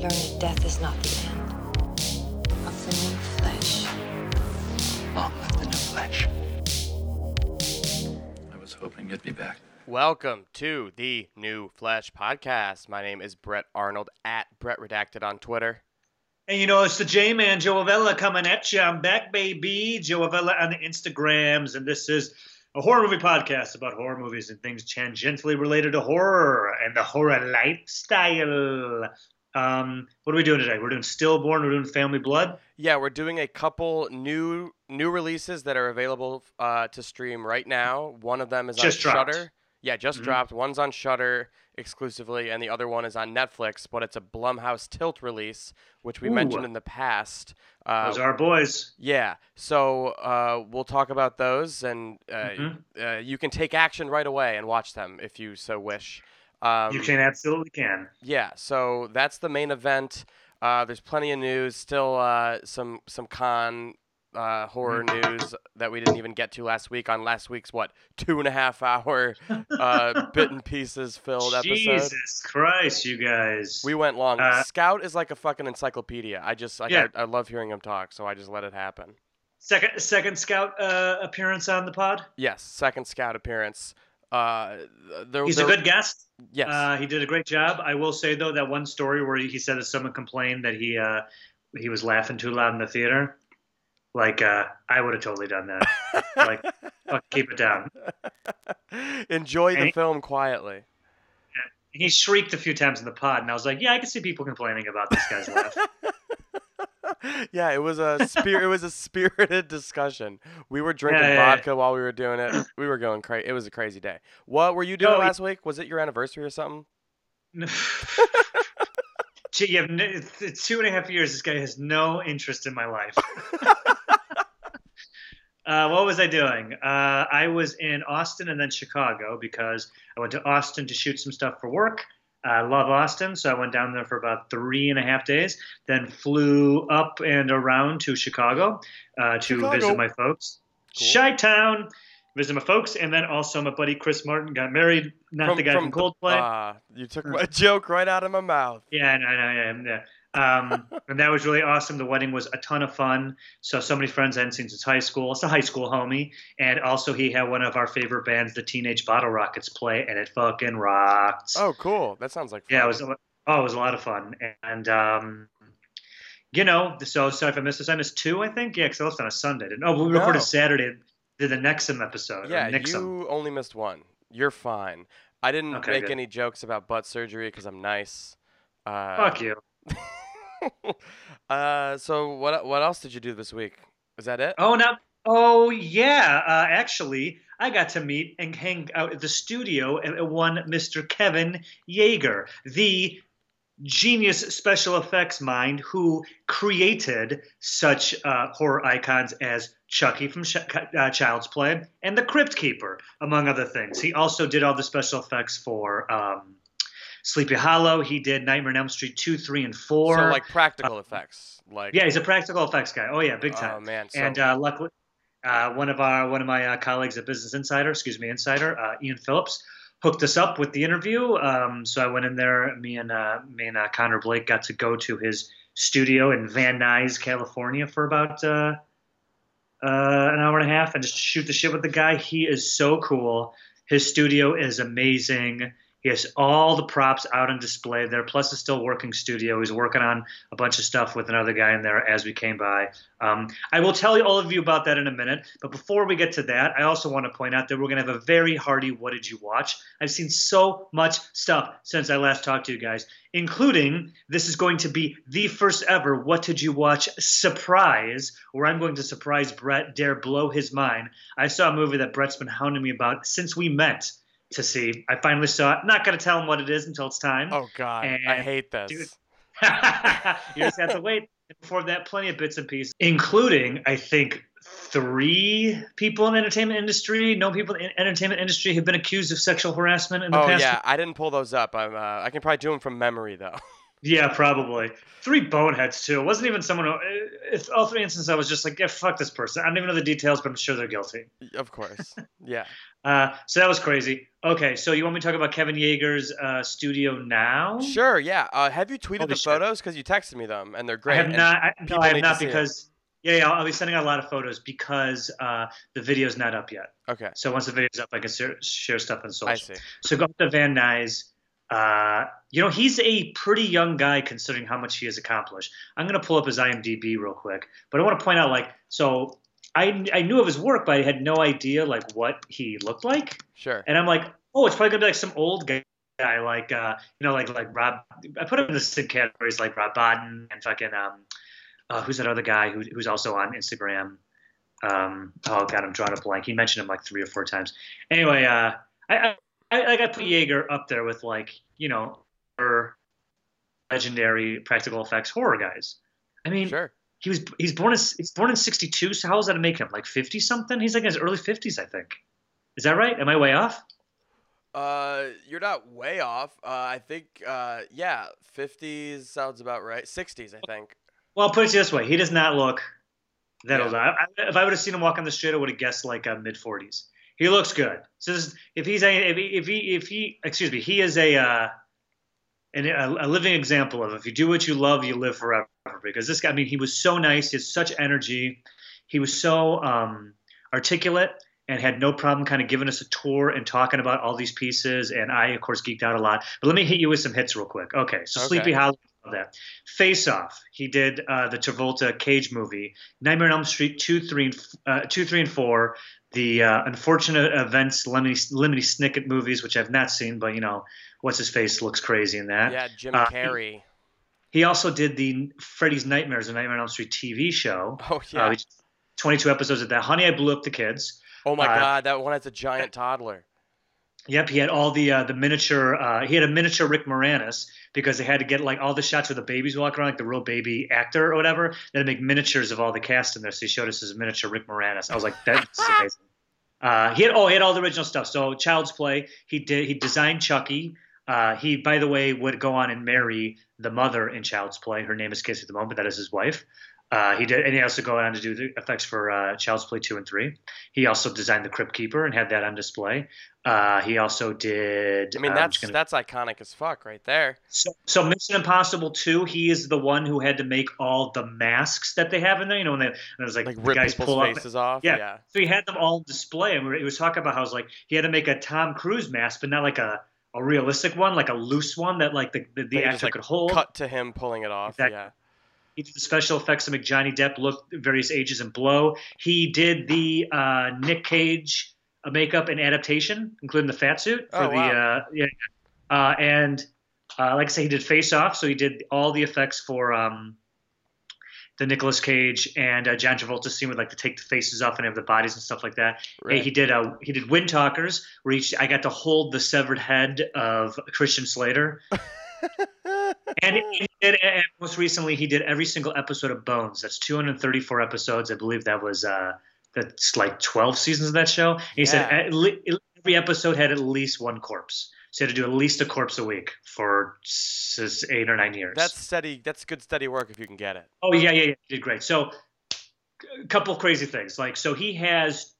I've learned that death is not the end of the new flesh. Long live the new flesh. I was hoping you'd be back. Welcome to the New Flesh Podcast. My name is Brett Arnold, at Brett Redacted on Twitter. And you know, it's the J-Man, Joe Avella, coming at you. I'm back, baby. Joe Avella on the Instagrams, and this is a horror movie podcast about horror movies and things tangentially related to horror and the horror lifestyle. What are we doing today? We're doing Stillborn. We're doing Family Blood. Yeah, we're doing a couple new releases that are available to stream right now. One of them is just on Shudder. Yeah, just dropped. One's on Shudder exclusively, and the other one is on Netflix, but it's a Blumhouse Tilt release, which we mentioned in the past. Those are our boys. Yeah, so we'll talk about those, and you can take action right away and watch them if you so wish. You can absolutely can. Yeah, so that's the main event. There's plenty of news, still some Cannes horror news that we didn't even get to last week on last week's 2.5 hour bit and pieces filled episode. Jesus Christ, you guys! We went long. Scout is like a fucking encyclopedia. I love hearing him talk, so I just let it happen. Second Scout appearance on the pod. Yes, second Scout appearance. He's a good guest. Yes, he did a great job. I will say though that one story where he said that someone complained that he was laughing too loud in the theater. Like, I would have totally done that. Like, fuck, keep it down. Enjoy the film quietly. He shrieked a few times in the pod, and I was like, yeah, I can see people complaining about this guy's laugh. Yeah, it was a spirited discussion. We were drinking vodka while we were doing it. We were going crazy. It was a crazy day. What were you doing last week? Was it your anniversary or something? No. Gee, it's 2.5 years. This guy has no interest in my life. What was I doing? I was in Austin and then Chicago because I went to Austin to shoot some stuff for work. I love Austin, so I went down there for about 3.5 days, then flew up and around to Chicago visit my folks. Cool. Chi-Town, visit my folks, and then also my buddy Chris Martin got married, the guy from Coldplay. You took my joke right out of my mouth. Yeah, yeah. And that was really awesome. The wedding was a ton of fun. So so many friends I hadn't seen since high school. It's a high school homie. And also he had one of our favorite bands, the Teenage Bottle Rockets, play, and it fucking rocked. Oh, cool. That sounds like fun. Yeah, it was a lot of fun. And you know, so sorry if I missed this. I missed two, I think. Yeah, because I left on a Sunday. We recorded Saturday. Did the Nexum episode. Yeah, you only missed one. You're fine. I didn't make any jokes about butt surgery because I'm nice. Fuck you. So what else did you do this week? Is that it? Actually, I got to meet and hang out at the studio at one Mr. Kevin Yagher, the genius special effects mind who created such horror icons as Chucky from Child's Play and the Crypt Keeper, among other things. He also did all the special effects for Sleepy Hollow. He did Nightmare on Elm Street 2, 3, and 4. So like practical effects. Yeah, he's a practical effects guy. Oh yeah, big time. Oh man. So and luckily one of my colleagues at Business Insider, Ian Phillips, hooked us up with the interview. So I went in there, me and Connor Blake got to go to his studio in Van Nuys, California for about an hour and a half and just shoot the shit with the guy. He is so cool. His studio is amazing. He has all the props out on display there, plus a still working studio. He's working on a bunch of stuff with another guy in there as we came by. I will tell you all of you about that in a minute. But before we get to that, I also want to point out that we're going to have a very hearty What Did You Watch? I've seen so much stuff since I last talked to you guys, including this is going to be the first ever What Did You Watch surprise, where I'm going to surprise Brett, dare blow his mind. I saw a movie that Brett's been hounding me about since we met. To see. I finally saw it. I'm not going to tell him what it is until it's time. Oh, God. And I hate this. Dude, you just have to wait. Before that, plenty of bits and pieces, including, I think, 3 people in the entertainment industry. No people in the entertainment industry have been accused of sexual harassment in the past. Oh, yeah. I didn't pull those up. I can probably do them from memory, though. Yeah, probably. 3 boneheads, too. It wasn't even someone who... It's all 3 instances I was just like, yeah, fuck this person. I don't even know the details, but I'm sure they're guilty. Of course. Yeah. So that was crazy. Okay, so you want me to talk about Kevin Yagher's studio now? Sure, yeah. Have you tweeted photos? Because you texted me them, and they're great. I have not because... Yeah, I'll be sending out a lot of photos because the video's not up yet. Okay. So once the video's up, I can share stuff on social. I see. So go to Van Nuys. He's a pretty young guy considering how much he has accomplished. I'm going to pull up his IMDb real quick. But I want to point out, so I knew of his work, but I had no idea, what he looked like. Sure. And I'm like, oh, it's probably going to be, some old guy. Like Rob. I put him in the same categories, like Rob Bottin and fucking who's that other guy who's also on Instagram? I'm drawing a blank. He mentioned him 3 or 4 times. Anyway, I put Yagher up there with legendary practical effects horror guys. I mean, sure. He's born in 1962. So how is that to make him 50 something? He's in his early 50s, I think. Is that right? Am I way off? You're not way off. I think 50s sounds about right. 60s, I think. Well, I'll put it this way. He does not look that old. If I would have seen him walk on the street, I would have guessed mid-40s. He looks good. So he is a living example of if you do what you love, you live forever. Because this guy, he was so nice. He had such energy. He was so articulate and had no problem kind of giving us a tour and talking about all these pieces. And I, of course, geeked out a lot. But let me hit you with some hits real quick. Okay, so okay. Sleepy Hollow. That Face Off, he did the Travolta Cage movie, Nightmare on Elm Street 2, 3, and 4, the Unfortunate Events Lemony Snicket movies, which I've not seen, but what's his face looks crazy in that. Yeah, Jim Carrey. He also did the Freddy's Nightmares, the Nightmare on Elm Street TV show. Oh yeah, 22 episodes of that. Honey, I Blew Up the Kids. Oh my God, that one has a giant toddler. Yep, he had all the miniature. He had a miniature Rick Moranis because they had to get all the shots where the babies walk around, the real baby actor or whatever. They had to make miniatures of all the cast in there. So he showed us his miniature Rick Moranis. I was like, that's amazing. He had all the original stuff. So Child's Play. He designed Chucky. He, by the way, would go on and marry the mother in Child's Play. Her name is Casey at the moment, but that is his wife. He also go on to do the effects for Child's Play 2 and 3. He also designed the Crypt Keeper and had that on display. He also did. That's iconic as fuck right there. So Mission Impossible 2, he is the one who had to make all the masks that they have in there. When it was like the guys pull up faces off. Yeah. So he had them all on display, and he was talking about how he had to make a Tom Cruise mask, but not a realistic one, a loose one that the actor could hold. Cut to him pulling it off. Exactly. Yeah. He did the special effects to make Johnny Depp look various ages and blow. He did the Nick Cage makeup and adaptation, including the fat suit. Like I say, he did Face Off. So he did all the effects for the Nicolas Cage and John Travolta scene with take the faces off and have the bodies and stuff like that. Right. He did Wind Talkers, where I got to hold the severed head of Christian Slater. And most recently, he did every single episode of Bones. That's 234 episodes. I believe that was that's 12 seasons of that show. And he said every episode had at least one corpse. So you had to do at least a corpse a week for 8 or 9 years. That's steady. That's good steady work if you can get it. Oh yeah. He did great. So a couple of crazy things. He has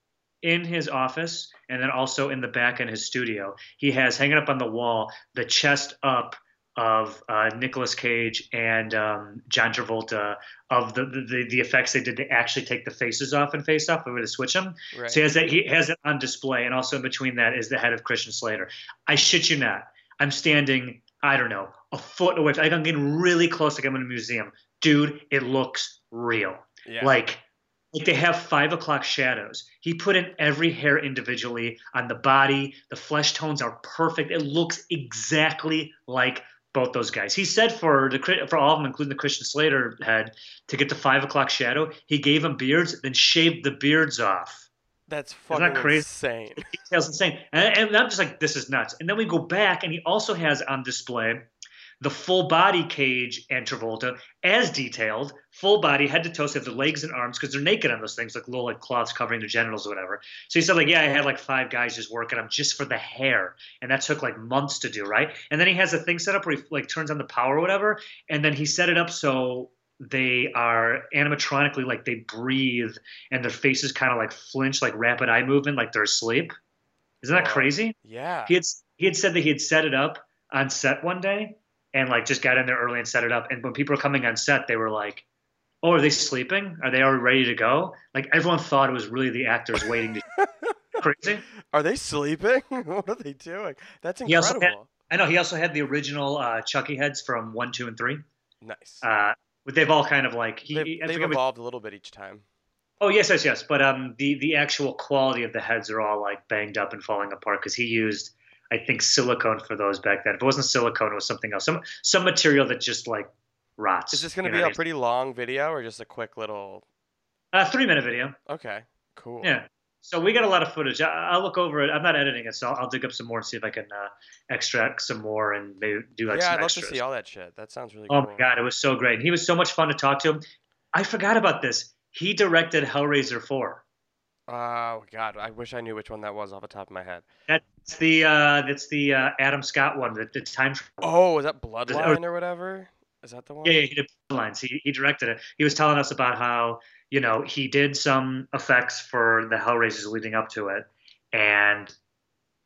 in his office and then also in the back in his studio, he has hanging up on the wall the chest up of Nicolas Cage and John Travolta of the effects they did to actually take the faces off and Face Off. We were to switch them. Right. So he has it on display, and also in between that is the head of Christian Slater. I shit you not. I'm standing, I don't know, a foot away. I'm getting really close, I'm in a museum. Dude, it looks real. Yeah. They have 5 o'clock shadows. He put in every hair individually on the body. The flesh tones are perfect. It looks exactly like both those guys. He said for all of them, including the Christian Slater head, to get the 5 o'clock shadow, he gave them beards, then shaved the beards off. That's fucking insane. That's insane. And I'm just this is nuts. And then we go back, and he also has on display the full body Cage and Travolta, as detailed, full body, head to toe, so they have the legs and arms, because they're naked on those things, little cloths covering their genitals or whatever. So he said, I had 5 guys just working on just for the hair, and that took months to do, right? And then he has a thing set up where he turns on the power or whatever, and then he set it up so they are animatronically they breathe, and their faces kind of flinch, rapid eye movement, they're asleep. Isn't that crazy? Yeah. He had said that he had set it up on set one day and like just got in there early and set it up. And when people were coming on set, they were like, oh, are they sleeping? Are they already ready to go? Like everyone thought it was really the actors waiting to crazy. Are they sleeping? What are they doing? That's incredible. He also had the original Chucky heads from 1, 2, and 3. Nice. But they've all kind of like they've evolved a little bit each time. Oh yes. But the actual quality of the heads are all like banged up and falling apart because he used, I think, silicone for those back then. If it wasn't silicone, it was something else. Some material that just like rots. Is this going to be a pretty long video or just a quick little? 3-minute video. Okay. Cool. Yeah. So we got a lot of footage. I'll look over it. I'm not editing it, so I'll dig up some more and see if I can extract some more and maybe do like some extras. Yeah, I'd love to see all that shit. That sounds really cool. Oh, my God. It was so great. And he was so much fun to talk to. I forgot about this. He directed Hellraiser 4. Oh, God. I wish I knew which one that was off the top of my head. That's the Adam Scott one, the time. Oh, is that Bloodline or whatever? Is that the one? Yeah, he did Bloodlines. He directed it. He was telling us about how, you know, he did some effects for the Hellraisers leading up to it, and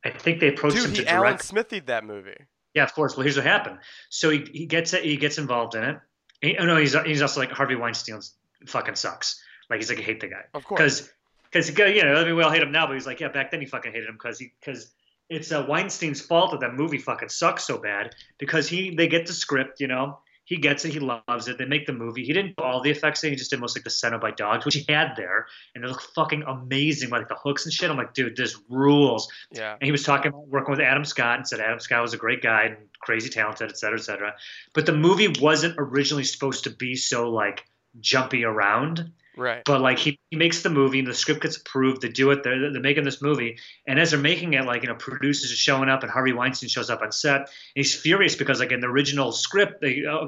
I think they approached him to direct. Alan Smithied that movie. Yeah, of course. Well, here's what happened. So he gets involved in it. He's also like Harvey Weinstein fucking sucks. Like he's like, I hate the guy. Of course. Because you know, I mean, we all hate him now, but he's like, yeah, back then he fucking hated him because it's Weinstein's fault that that movie fucking sucks so bad because they get the script, you know. He gets it. He loves it. They make the movie. He didn't do all the effects. He just did most like the Cenobite dogs, which he had there. And they look fucking amazing, like the hooks and shit. I'm like, dude, this rules. Yeah. And he was talking about working with Adam Scott and said Adam Scott was a great guy and crazy talented, et cetera, et cetera. But the movie wasn't originally supposed to be so like jumpy around. Right. But like he makes the movie and the script gets approved. They do it. They're making this movie. And as they're making it, like, you know, producers are showing up and Harvey Weinstein shows up on set. And he's furious because like in the original script,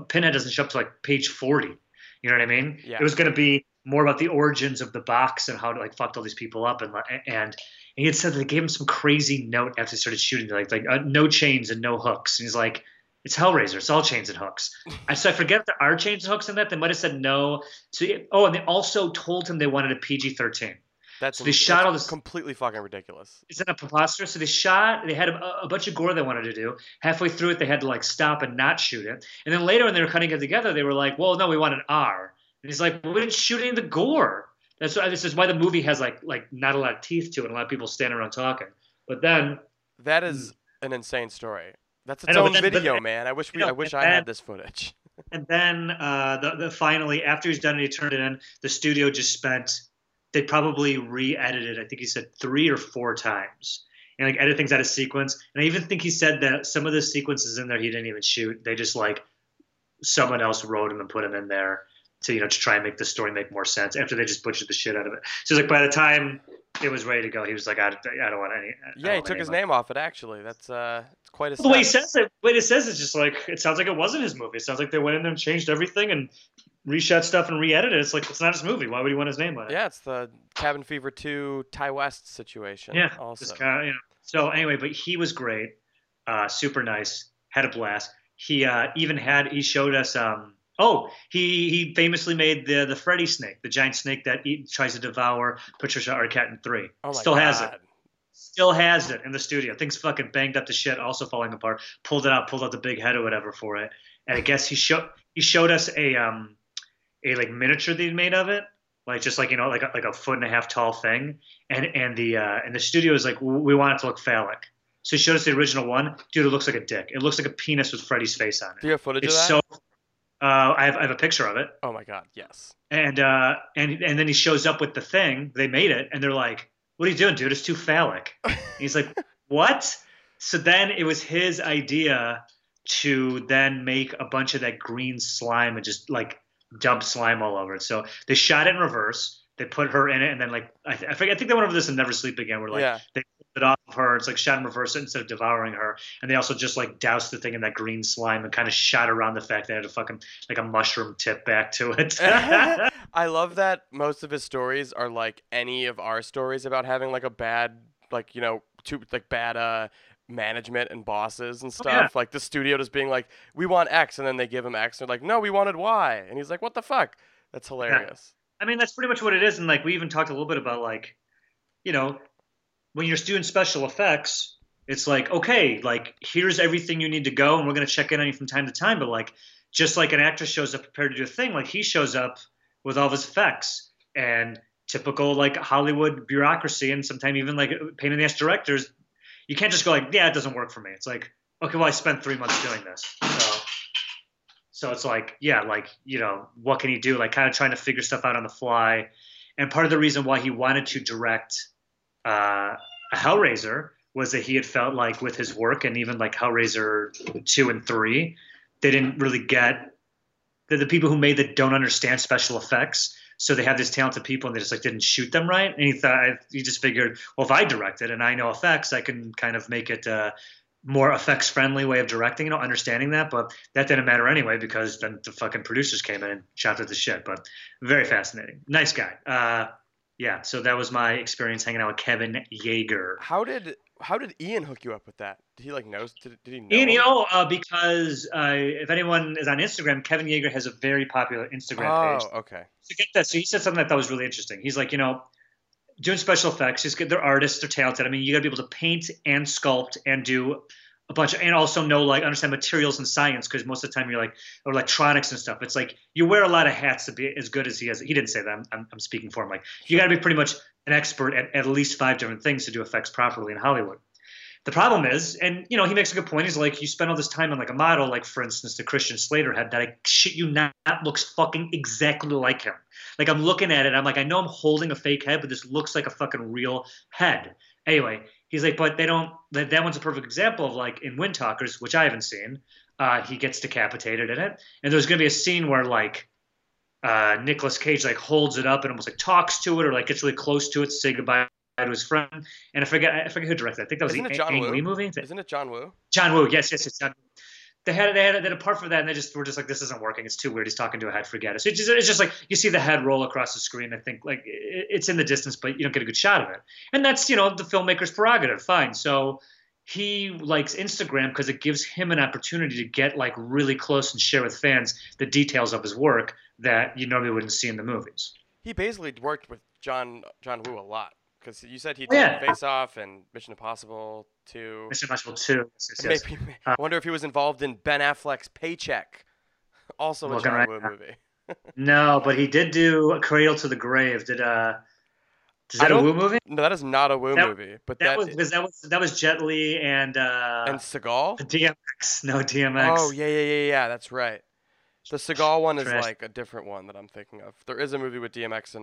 Pinhead doesn't show up to like page 40. You know what I mean? Yeah. It was going to be more about the origins of the box and how it like fucked all these people up. And he had said that they gave him some crazy note after they started shooting. They're like no chains and no hooks. And he's like, it's Hellraiser. It's all chains and hooks. So I forget if there are chains and hooks in that. They might have said no. And they also told him they wanted a PG-13. That's completely fucking ridiculous. Isn't that preposterous? So they had a bunch of gore they wanted to do. Halfway through it, they had to like stop and not shoot it. And then later when they were cutting it together, they were like, well, no, we want an R. And he's like, well, we didn't shoot any of the gore. This is why the movie has like not a lot of teeth to it and a lot of people standing around talking. But then... That is an insane story. That's its own video, man. I wish I had this footage. And then finally, after he's done it, he turned it in. The studio just they probably re-edited, I think he said 3 or 4 times. And like edit things out of sequence. And I even think he said that some of the sequences in there he didn't even shoot. They just like someone else wrote them and put them in there to try and make the story make more sense after they just butchered the shit out of it. So it's like by the time it was ready to go, he was like, I don't want any. Yeah, he took his name off it, actually. That's quite a step. The way he says it, it's just like, it sounds like it wasn't his movie. It sounds like they went in there and changed everything and reshot stuff and re-edited it. It's like, it's not his movie. Why would he want his name on it? Yeah, it's the Cabin Fever 2 Ty West situation. Yeah. Also. Kind of, you know. So anyway, but he was great. Super nice. Had a blast. He he showed us... he famously made the Freddy snake, the giant snake that tries to devour Patricia Arquette in 3. Oh my God. Still has it in the studio. Things fucking banged up to shit, also falling apart. Pulled out the big head or whatever for it. And I guess he showed us a like miniature that he made of it, like just like, you know, like a 1.5 foot tall thing. And the studio was like, we want it to look phallic. So he showed us the original one. Dude, it looks like a dick. It looks like a penis with Freddy's face on it. Do you have footage of that? I have a picture of it. Oh my God, yes. And then he shows up with the thing. They made it, and they're like, "What are you doing, dude? It's too phallic." And he's like, "What?" So then it was his idea to then make a bunch of that green slime and just like dump slime all over it. So they shot it in reverse. They put her in it, and then like I forget. I think they went over this in Never Sleep Again. We're like, yeah. They it off of her. It's like shot in reverse instead of devouring her. And they also just like doused the thing in that green slime and kind of shot around the fact that it had a fucking like a mushroom tip back to it. I love that most of his stories are like any of our stories about having like a bad, like, you know, bad management and bosses and stuff. Oh, yeah. Like the studio just being like, we want X, and then they give him X, and they're like, no, we wanted Y, and he's like, what the fuck? That's hilarious. Yeah. I mean, that's pretty much what it is. And like we even talked a little bit about like, you know, when you're doing special effects, it's like, okay, like, here's everything you need to go, and we're going to check in on you from time to time. But, like, just like an actor shows up prepared to do a thing, like, he shows up with all of his effects. And typical, like, Hollywood bureaucracy, and sometimes even, like, pain in the ass directors, you can't just go like, yeah, it doesn't work for me. It's like, okay, well, I spent 3 months doing this. So it's like, yeah, like, you know, what can he do? Like, kind of trying to figure stuff out on the fly. And part of the reason why he wanted to direct a Hellraiser was that he had felt like with his work, and even like Hellraiser 2 and 3, they didn't really get that the people who made that don't understand special effects. So they have these talented people and they just like didn't shoot them right. And he just figured, well, if I direct it and I know effects, I can kind of make it a more effects friendly way of directing, you know, understanding that. But that didn't matter anyway, because then the fucking producers came in and shot at the shit. But very fascinating. Nice guy. Yeah. So that was my experience hanging out with Kevin Yagher. How did Ian hook you up with that? Did he like know? Did he know? Ian, because if anyone is on Instagram, Kevin Yagher has a very popular Instagram page. Oh, okay. So get that. So he said something I thought was really interesting. He's like, you know, doing special effects, he's good. They're artists. They're talented. I mean, you got to be able to paint and sculpt and do a bunch of, and also know, like, understand materials and science, because most of the time you're like electronics and stuff. It's like you wear a lot of hats to be as good as he is. He didn't say that. I'm speaking for him. Like, you got to be pretty much an expert at least 5 different things to do effects properly in Hollywood. The problem is, and, you know, he makes a good point. He's like, you spend all this time on like a model, like, for instance, the Christian Slater head that I shit you not looks fucking exactly like him. Like, I'm looking at it. I'm like, I know I'm holding a fake head, but this looks like a fucking real head. Anyway, he's like, but they don't, that one's a perfect example of, like, in Wind Talkers, which I haven't seen, he gets decapitated in it. And there's going to be a scene where, like, Nicolas Cage, like, holds it up and almost, like, talks to it or, like, gets really close to it to say goodbye to his friend. And I forget who directed that. I think that was the Ang Lee movie. Isn't it John Woo? John Woo, yes. John Woo. They had a part for that, and they just were just like, this isn't working. It's too weird. He's talking to a head. Forget it. So it's just like you see the head roll across the screen. I think, like, it's in the distance, but you don't get a good shot of it. And that's, you know, the filmmaker's prerogative. Fine. So he likes Instagram because it gives him an opportunity to get, like, really close and share with fans the details of his work that you normally wouldn't see in the movies. He basically worked with John Woo a lot, because you said he did Face Off and Mission Impossible 2. Mission Impossible 2. Yes. I wonder if he was involved in Ben Affleck's Paycheck, also a John Woo movie. No, but he did do A Cradle to the Grave. Is that a Woo movie? No, that is not a Woo movie. But that was Jet Li and Seagal. DMX. No, DMX. Oh yeah. That's right. The Seagal one is like a different one that I'm thinking of. There is a movie with DMX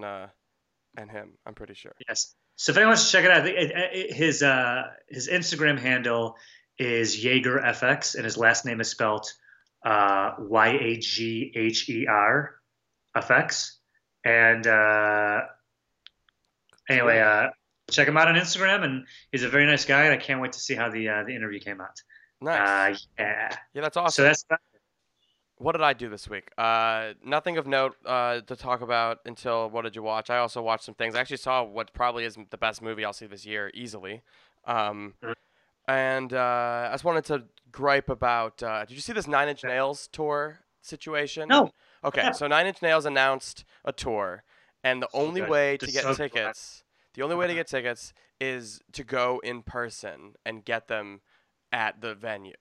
and him, I'm pretty sure. Yes. So if anyone wants to check it out, I think his Instagram handle is YagherFX, and his last name is spelled YAGHERFX. And anyway, check him out on Instagram, and he's a very nice guy, and I can't wait to see how the interview came out. Nice. Yeah, that's awesome. So that's what did I do this week? Nothing of note to talk about until what did you watch? I also watched some things. I actually saw what probably is the best movie I'll see this year easily. And I just wanted to gripe about, did you see this Nine Inch Nails tour situation? No. Okay, yeah. So Nine Inch Nails announced a tour, and the only way to get tickets is to go in person and get them at the venue.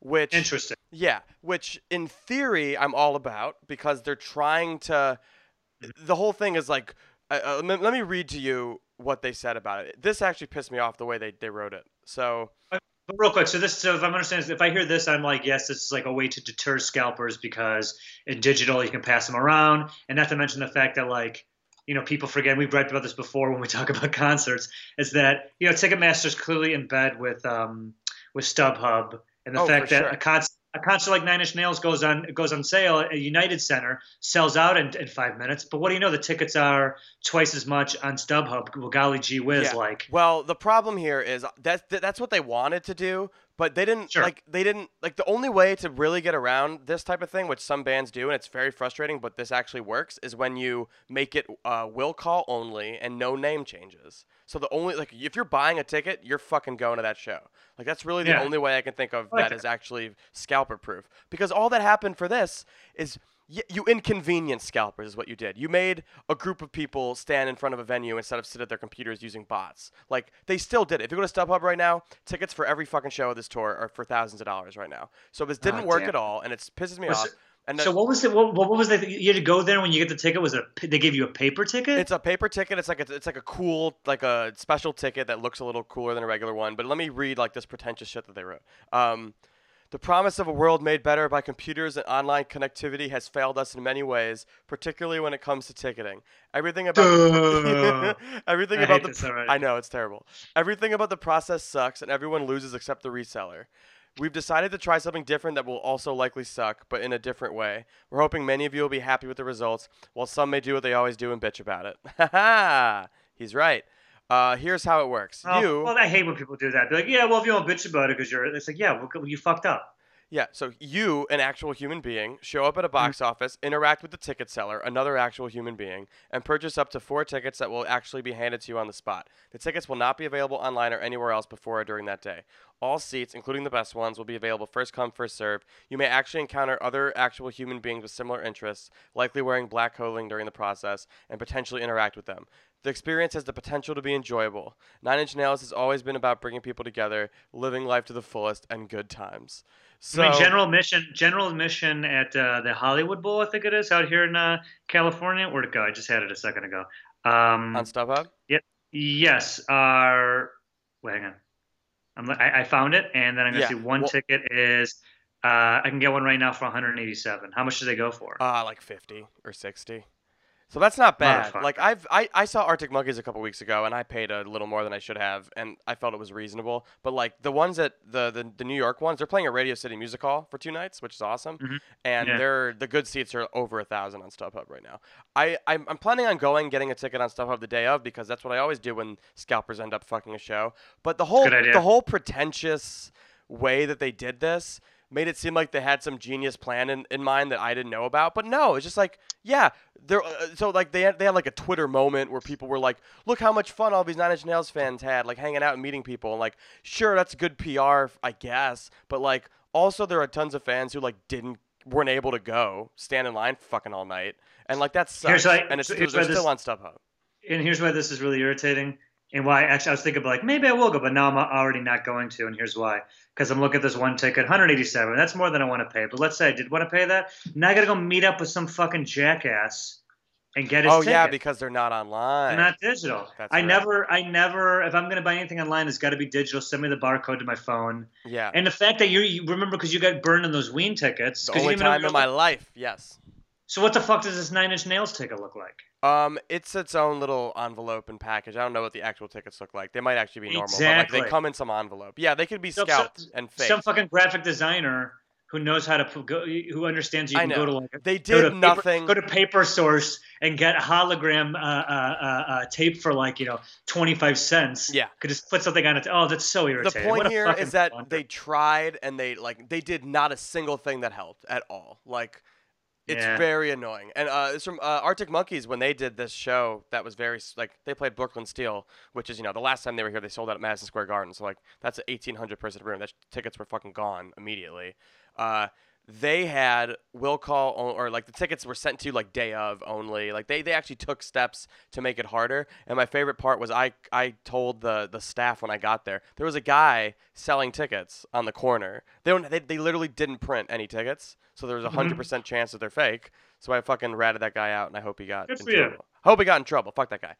Which, interesting. Yeah, which in theory I'm all about, because they're trying to – the whole thing is like let me read to you what they said about it. This actually pissed me off the way they wrote it. So – but real quick, so if I'm understanding, if I hear this, I'm like, yes, this is like a way to deter scalpers, because in digital you can pass them around, and not to mention the fact that, like, you know, people forget – we've talked about this before when we talk about concerts – is that, you know, Ticketmaster's clearly in bed with StubHub. And the fact that a concert like Nine Inch Nails goes on sale at United Center, sells out in 5 minutes. But what do you know? The tickets are twice as much on StubHub. Well, golly gee whiz, like. Well, the problem here is that's what they wanted to do, but they didn't. Sure. Like, they didn't, like, the only way to really get around this type of thing, which some bands do, and it's very frustrating, but this actually works, is when you make it will call only and no name changes. So the only, like, if you're buying a ticket, you're fucking going to that show. Like, that's really the only way I can think of that is actually scalper proof. Because all that happened for this is You inconvenienced scalpers is what you did. You made a group of people stand in front of a venue instead of sit at their computers using bots. Like, they still did it. If you go to StubHub right now, tickets for every fucking show of this tour are for thousands of dollars right now. So this didn't work at all, and it pisses me off. And so what was it? What was it? You had to go there when you get the ticket. Was it they gave you a paper ticket? It's a paper ticket. It's like a cool, like a special ticket that looks a little cooler than a regular one. But let me read like this pretentious shit that they wrote. The promise of a world made better by computers and online connectivity has failed us in many ways, particularly when it comes to ticketing. Everything about I know it's terrible. Everything about the process sucks, and everyone loses except the reseller. We've decided to try something different that will also likely suck, but in a different way. We're hoping many of you will be happy with the results, while some may do what they always do and bitch about it. Ha ha! He's right. Here's how it works. Well, I hate when people do that. They're like, yeah, well, if you don't bitch about it because you're... It's like, yeah, well, you fucked up. Yeah, so you, an actual human being, show up at a box office, interact with the ticket seller, another actual human being, and purchase up to 4 tickets that will actually be handed to you on the spot. The tickets will not be available online or anywhere else before or during that day. All seats, including the best ones, will be available first come, first served. You may actually encounter other actual human beings with similar interests, likely wearing black clothing during the process, and potentially interact with them. The experience has the potential to be enjoyable. Nine Inch Nails has always been about bringing people together, living life to the fullest, and good times. So, I mean, general admission at the Hollywood Bowl, I think it is, out here in California. Where'd it go? I just had it a second ago. On StubHub? Yeah, yes. Wait, hang on. I found it, and then I'm going to see ticket is I can get one right now for $187. How much do they go for? Like 50 or 60. So that's not bad. Like I saw Arctic Monkeys a couple weeks ago, and I paid a little more than I should have, and I felt it was reasonable. But like the ones at the New York ones, they're playing at Radio City Music Hall for 2 nights, which is awesome. Mm-hmm. And the good seats are over 1,000 on StubHub right now. I'm planning on getting a ticket on StubHub the day of, because that's what I always do when scalpers end up fucking a show. But the whole pretentious way that they did this made it seem like they had some genius plan in mind that I didn't know about. But no, it's just like, yeah. So like they had like a Twitter moment where people were like, look how much fun all these Nine Inch Nails fans had, like hanging out and meeting people. And like, sure, that's good PR, I guess. But like also there are tons of fans who like weren't able to go, stand in line fucking all night. And like that sucks. They're still on StubHub. And here's why this is really irritating. And why actually I was thinking like maybe I will go, but now I'm already not going to, and here's why. Because I'm looking at this one ticket, $187. That's more than I want to pay. But let's say I did want to pay that. Now I got to go meet up with some fucking jackass and get his ticket. Oh yeah, because they're not online. They're not digital. I never. If I'm gonna buy anything online, it's got to be digital. Send me the barcode to my phone. Yeah. And the fact that you remember because you got burned on those Ween tickets. The only time in my life. Yes. So what the fuck does this Nine Inch Nails ticket look like? It's its own little envelope and package. I don't know what the actual tickets look like. They might actually be normal, but like they come in some envelope. Yeah, they could be scalped and fake. Some fucking graphic designer who knows how to who understands you can go to like go to Paper Source and get hologram tape for like 25 cents. Yeah, could just put something on it. Oh, that's so irritating. The point here is that they tried and they did not a single thing that helped at all. Like. It's very annoying. And it's from Arctic Monkeys when they did this show that was very – like they played Brooklyn Steel, which is, the last time they were here they sold out at Madison Square Garden. So, like, that's an 1,800-person room. That tickets were fucking gone immediately. They had will call or like the tickets were sent to you like day of only. Like they actually took steps to make it harder. And my favorite part was I told the staff when I got there was a guy selling tickets on the corner. They literally didn't print any tickets, so there was 100% chance that they're fake. So I fucking ratted that guy out, and I hope he got in trouble. Hope he got in trouble. Fuck that guy.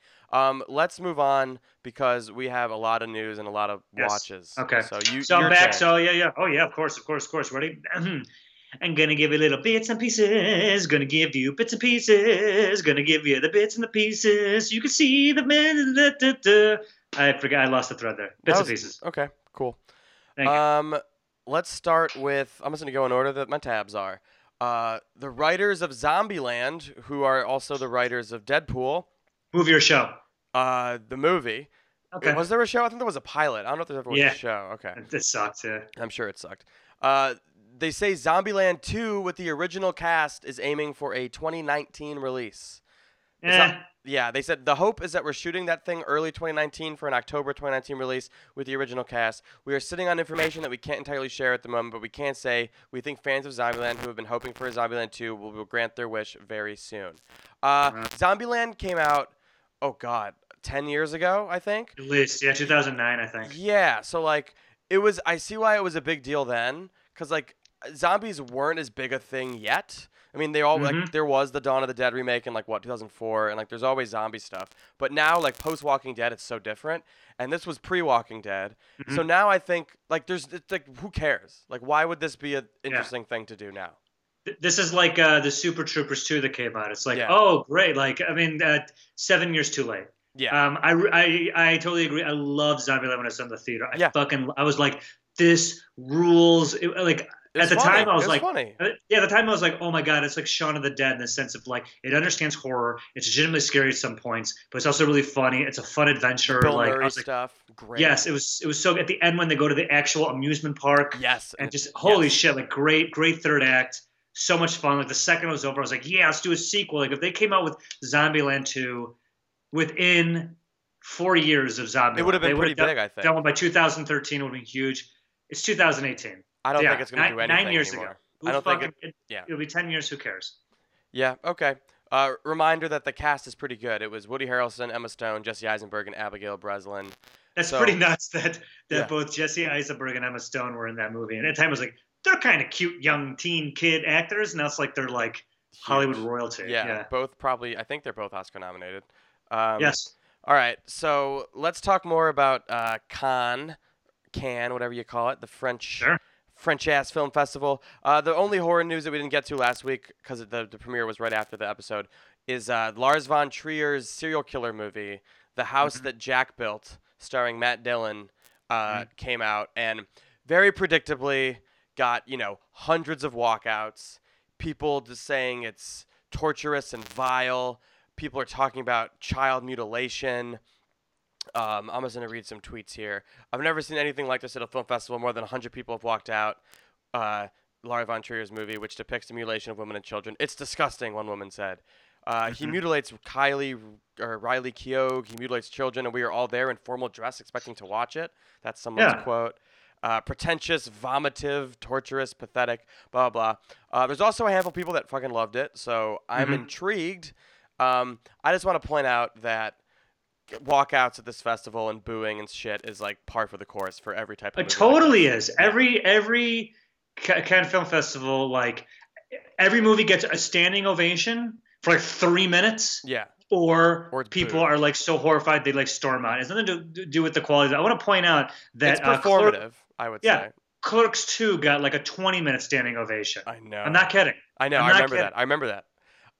Let's move on because we have a lot of news and a lot of watches. Okay. So I'm back. Chance. So yeah. Oh yeah. Of course. Ready? I'm going to give you little bits and pieces, going to give you bits and pieces, going to give you the bits and the pieces. You can see I forgot. I lost the thread there. Bits and pieces. Okay, cool. Thank you. Let's start with, I'm just going to go in order that my tabs are. The writers of Zombieland, who are also the writers of Deadpool. Movie or show? The movie. Okay. Was there a show? I think there was a pilot. I don't know if there ever was a show. Okay. It sucked, yeah. I'm sure it sucked. They say Zombieland 2 with the original cast is aiming for a 2019 release. Yeah, they said, the hope is that we're shooting that thing early 2019 for an October 2019 release with the original cast. We are sitting on information that we can't entirely share at the moment, but we can say we think fans of Zombieland who have been hoping for a Zombieland 2 will grant their wish very soon. Zombieland came out, 10 years ago, I think? At least, yeah, 2009, I think. Yeah, so, it was, I see why it was a big deal then, because, zombies weren't as big a thing yet. I mean, they all, there was the Dawn of the Dead remake in, 2004, and, there's always zombie stuff. But now, post-Walking Dead, it's so different, and this was pre-Walking Dead. Mm-hmm. So now I think, who cares? Why would this be an interesting thing to do now? This is the Super Troopers 2 that came out. It's oh, great. 7 years too late. Yeah. I totally agree. I loved Zombieland when I saw in the theater. I was like, this rules. At the time I was like, oh my God, it's like Shaun of the Dead in the sense of it understands horror. It's legitimately scary at some points, but it's also really funny. It's a fun adventure. Stuff. Great. Yes, it was so good. At the end when they go to the actual amusement park. Yes. And just holy shit, great third act. So much fun. The second it was over, I was like, yeah, let's do a sequel. If they came out with Zombieland 2 within 4 years of Zombieland, it would have been pretty big, I think. That one by 2013 would have been huge. It's 2018. I don't think it's going to do anything 9 years anymore. Ago. I don't think it. Yeah. It'll be 10 years. Who cares? Yeah. Okay. Reminder that the cast is pretty good. It was Woody Harrelson, Emma Stone, Jesse Eisenberg, and Abigail Breslin. That's pretty nuts that both Jesse Eisenberg and Emma Stone were in that movie. And at the time, I was like, they're kind of cute young teen kid actors, and now it's they're Hollywood royalty. Yeah. Both probably. I think they're both Oscar nominated. Yes. All right. So let's talk more about Cannes, whatever you call it, the French-ass film festival. The only horror news that we didn't get to last week, because the premiere was right after the episode, is Lars von Trier's serial killer movie, The House That Jack Built, starring Matt Dillon, came out and very predictably got, hundreds of walkouts, people just saying it's torturous and vile. People are talking about child mutilation. I'm just going to read some tweets here. I've never seen anything like this at a film festival. More than 100 people have walked out. Lars von Trier's movie, which depicts the mutilation of women and children. It's disgusting, one woman said. He mutilates Riley Keough. He mutilates children, and we are all there in formal dress expecting to watch it. That's someone's quote. Pretentious, vomitive, torturous, pathetic, blah, blah. There's also a handful of people that fucking loved it, so I'm intrigued. I just want to point out that walkouts at this festival and booing and shit is par for the course for every type of movie. It totally is. Every Cannes Film Festival, every movie gets a standing ovation for 3 minutes. Yeah. Or people booed. Are so horrified they storm out. It's nothing to do with the quality. I want to point out that it's performative. I would say. Clerks 2 got a 20-minute standing ovation. I know. I'm not kidding. I know. I remember that.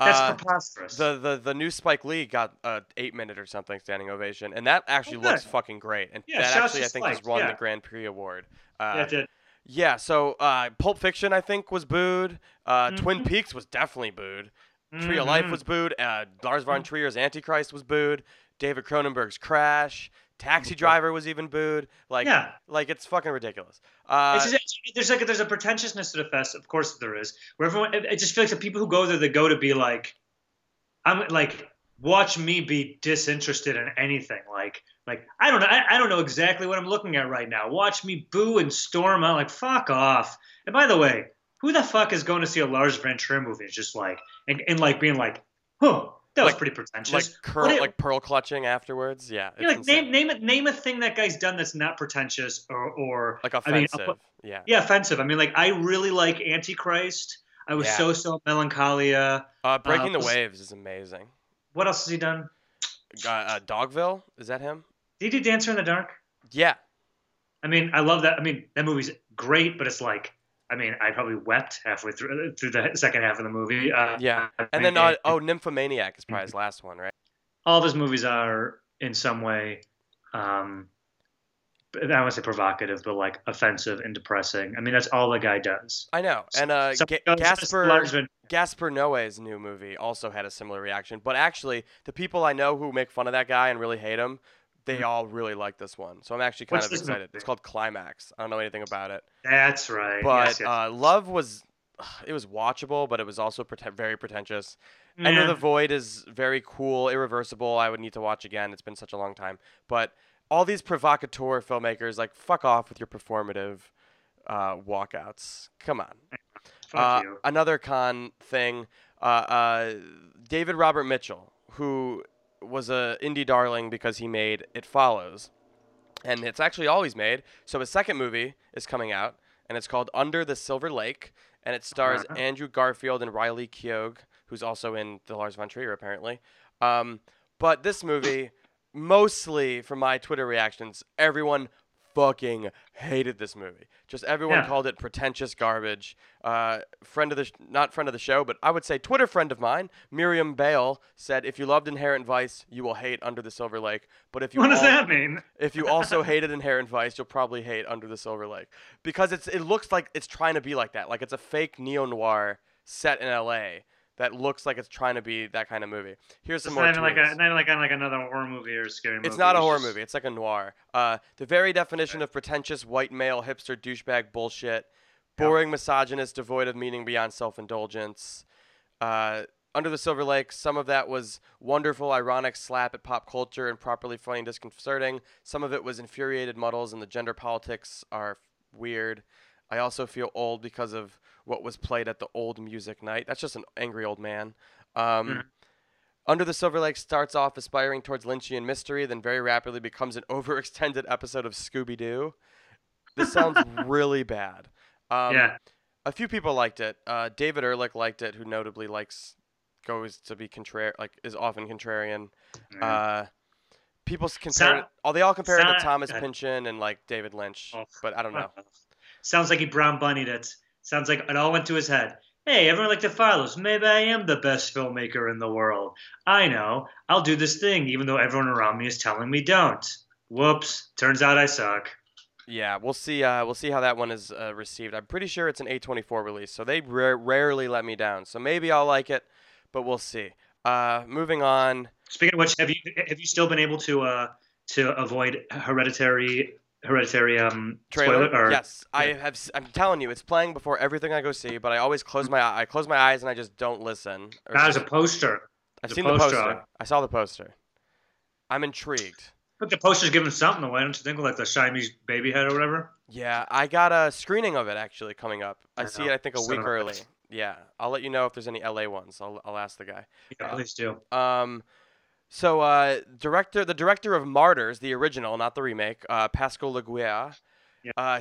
That's preposterous. The new Spike Lee got an 8-minute or something standing ovation, and that actually looks fucking great. And that actually, I think, has won the Grand Prix Award. It did. Yeah, so Pulp Fiction, I think, was booed. Twin Peaks was definitely booed. Tree of Life was booed. Lars von Trier's Antichrist was booed. David Cronenberg's Crash. Taxi Driver was even booed. It's fucking ridiculous. There's a pretentiousness to the fest, of course there is. Where everyone, it just feels like the people who go there, they go to be watch me be disinterested in anything. I don't know. I don't know exactly what I'm looking at right now. Watch me boo and storm out. Fuck off. And by the way, who the fuck is going to see a Lars von Trier movie? It's just that was pretty pretentious. Pearl clutching afterwards, yeah. Yeah, name a thing that guy's done that's not pretentious or offensive. Yeah, offensive. I really like Antichrist. I was so Melancholia. Breaking the Waves is amazing. What else has he done? Dogville, is that him? Did he do Dancer in the Dark? Yeah. I love that. That movie's great, but it's I probably wept halfway through the second half of the movie. And then Nymphomaniac is probably his last one, right? All of his movies are in some way, I don't want to say provocative, but offensive and depressing. That's all the guy does. I know. And Gaspar Noé's new movie also had a similar reaction. But actually, the people I know who make fun of that guy and really hate him, they all really like this one. So I'm actually kind of excited. Movie? It's called Climax. I don't know anything about it. That's right. But Love was watchable, but it was also very pretentious. Yeah. I know The Void is very cool, irreversible. I would need to watch again. It's been such a long time. But all these provocateur filmmakers, like, fuck off with your performative walkouts. Come on. Another con thing, David Robert Mitchell, who was an indie darling because he made It Follows. And it's actually all he's made. So his second movie is coming out, and it's called Under the Silver Lake. And it stars Andrew Garfield and Riley Keough, who's also in the Lars von Trier, apparently. But this movie, mostly from my Twitter reactions, everyone fucking hated this movie. Just everyone called it pretentious garbage. Not friend of the show, but I would say Twitter friend of mine, Miriam Bale, said, if you loved Inherent Vice, you will hate Under the Silver Lake. But if you what does that mean? If you also hated Inherent Vice, you'll probably hate Under the Silver Lake. Because it looks like it's trying to be like that. Like, it's a fake neo-noir set in L.A., that looks like it's trying to be that kind of movie. Here's some more tweets. Not like another horror movie or scary movie. It's not a horror movie. It's like a noir. The very definition of pretentious white male hipster douchebag bullshit. Boring misogynist devoid of meaning beyond self-indulgence. Under the Silver Lake, some of that was wonderful, ironic slap at pop culture and properly funny and disconcerting. Some of it was infuriated muddles and the gender politics are weird. I also feel old because of what was played at the old music night. That's just an angry old man. Under the Silver Lake starts off aspiring towards Lynchian mystery, then very rapidly becomes an overextended episode of Scooby-Doo. This sounds really bad. A few people liked it. David Ehrlich liked it, who notably is often contrarian. People compare it. Oh, they all compare it to Thomas Pynchon and like David Lynch, but I don't know. Sounds like he brown bunnied it. Sounds like it all went to his head. Hey, everyone liked The Follows. Maybe I am the best filmmaker in the world. I know. I'll do this thing, even though everyone around me is telling me don't. Whoops. Turns out I suck. Yeah, we'll see. We'll see how that one is received. I'm pretty sure it's an A24 release, so they rarely let me down. So maybe I'll like it, but we'll see. Moving on. Speaking of which, have you still been able to avoid Hereditary trailer? Yes, I have. I'm telling you, it's playing before everything I go see. But I always close my eyes and I just don't listen. There's a poster. I saw the poster. I'm intrigued. But the poster's giving something away, don't you think? Like the Siamese baby head or whatever. Yeah, I got a screening of it actually coming up. I see it. I think a week early. It. Yeah, I'll let you know if there's any LA ones. I'll ask the guy. Yeah, please do. So the director of Martyrs, the original, not the remake, Pascal Le Guier,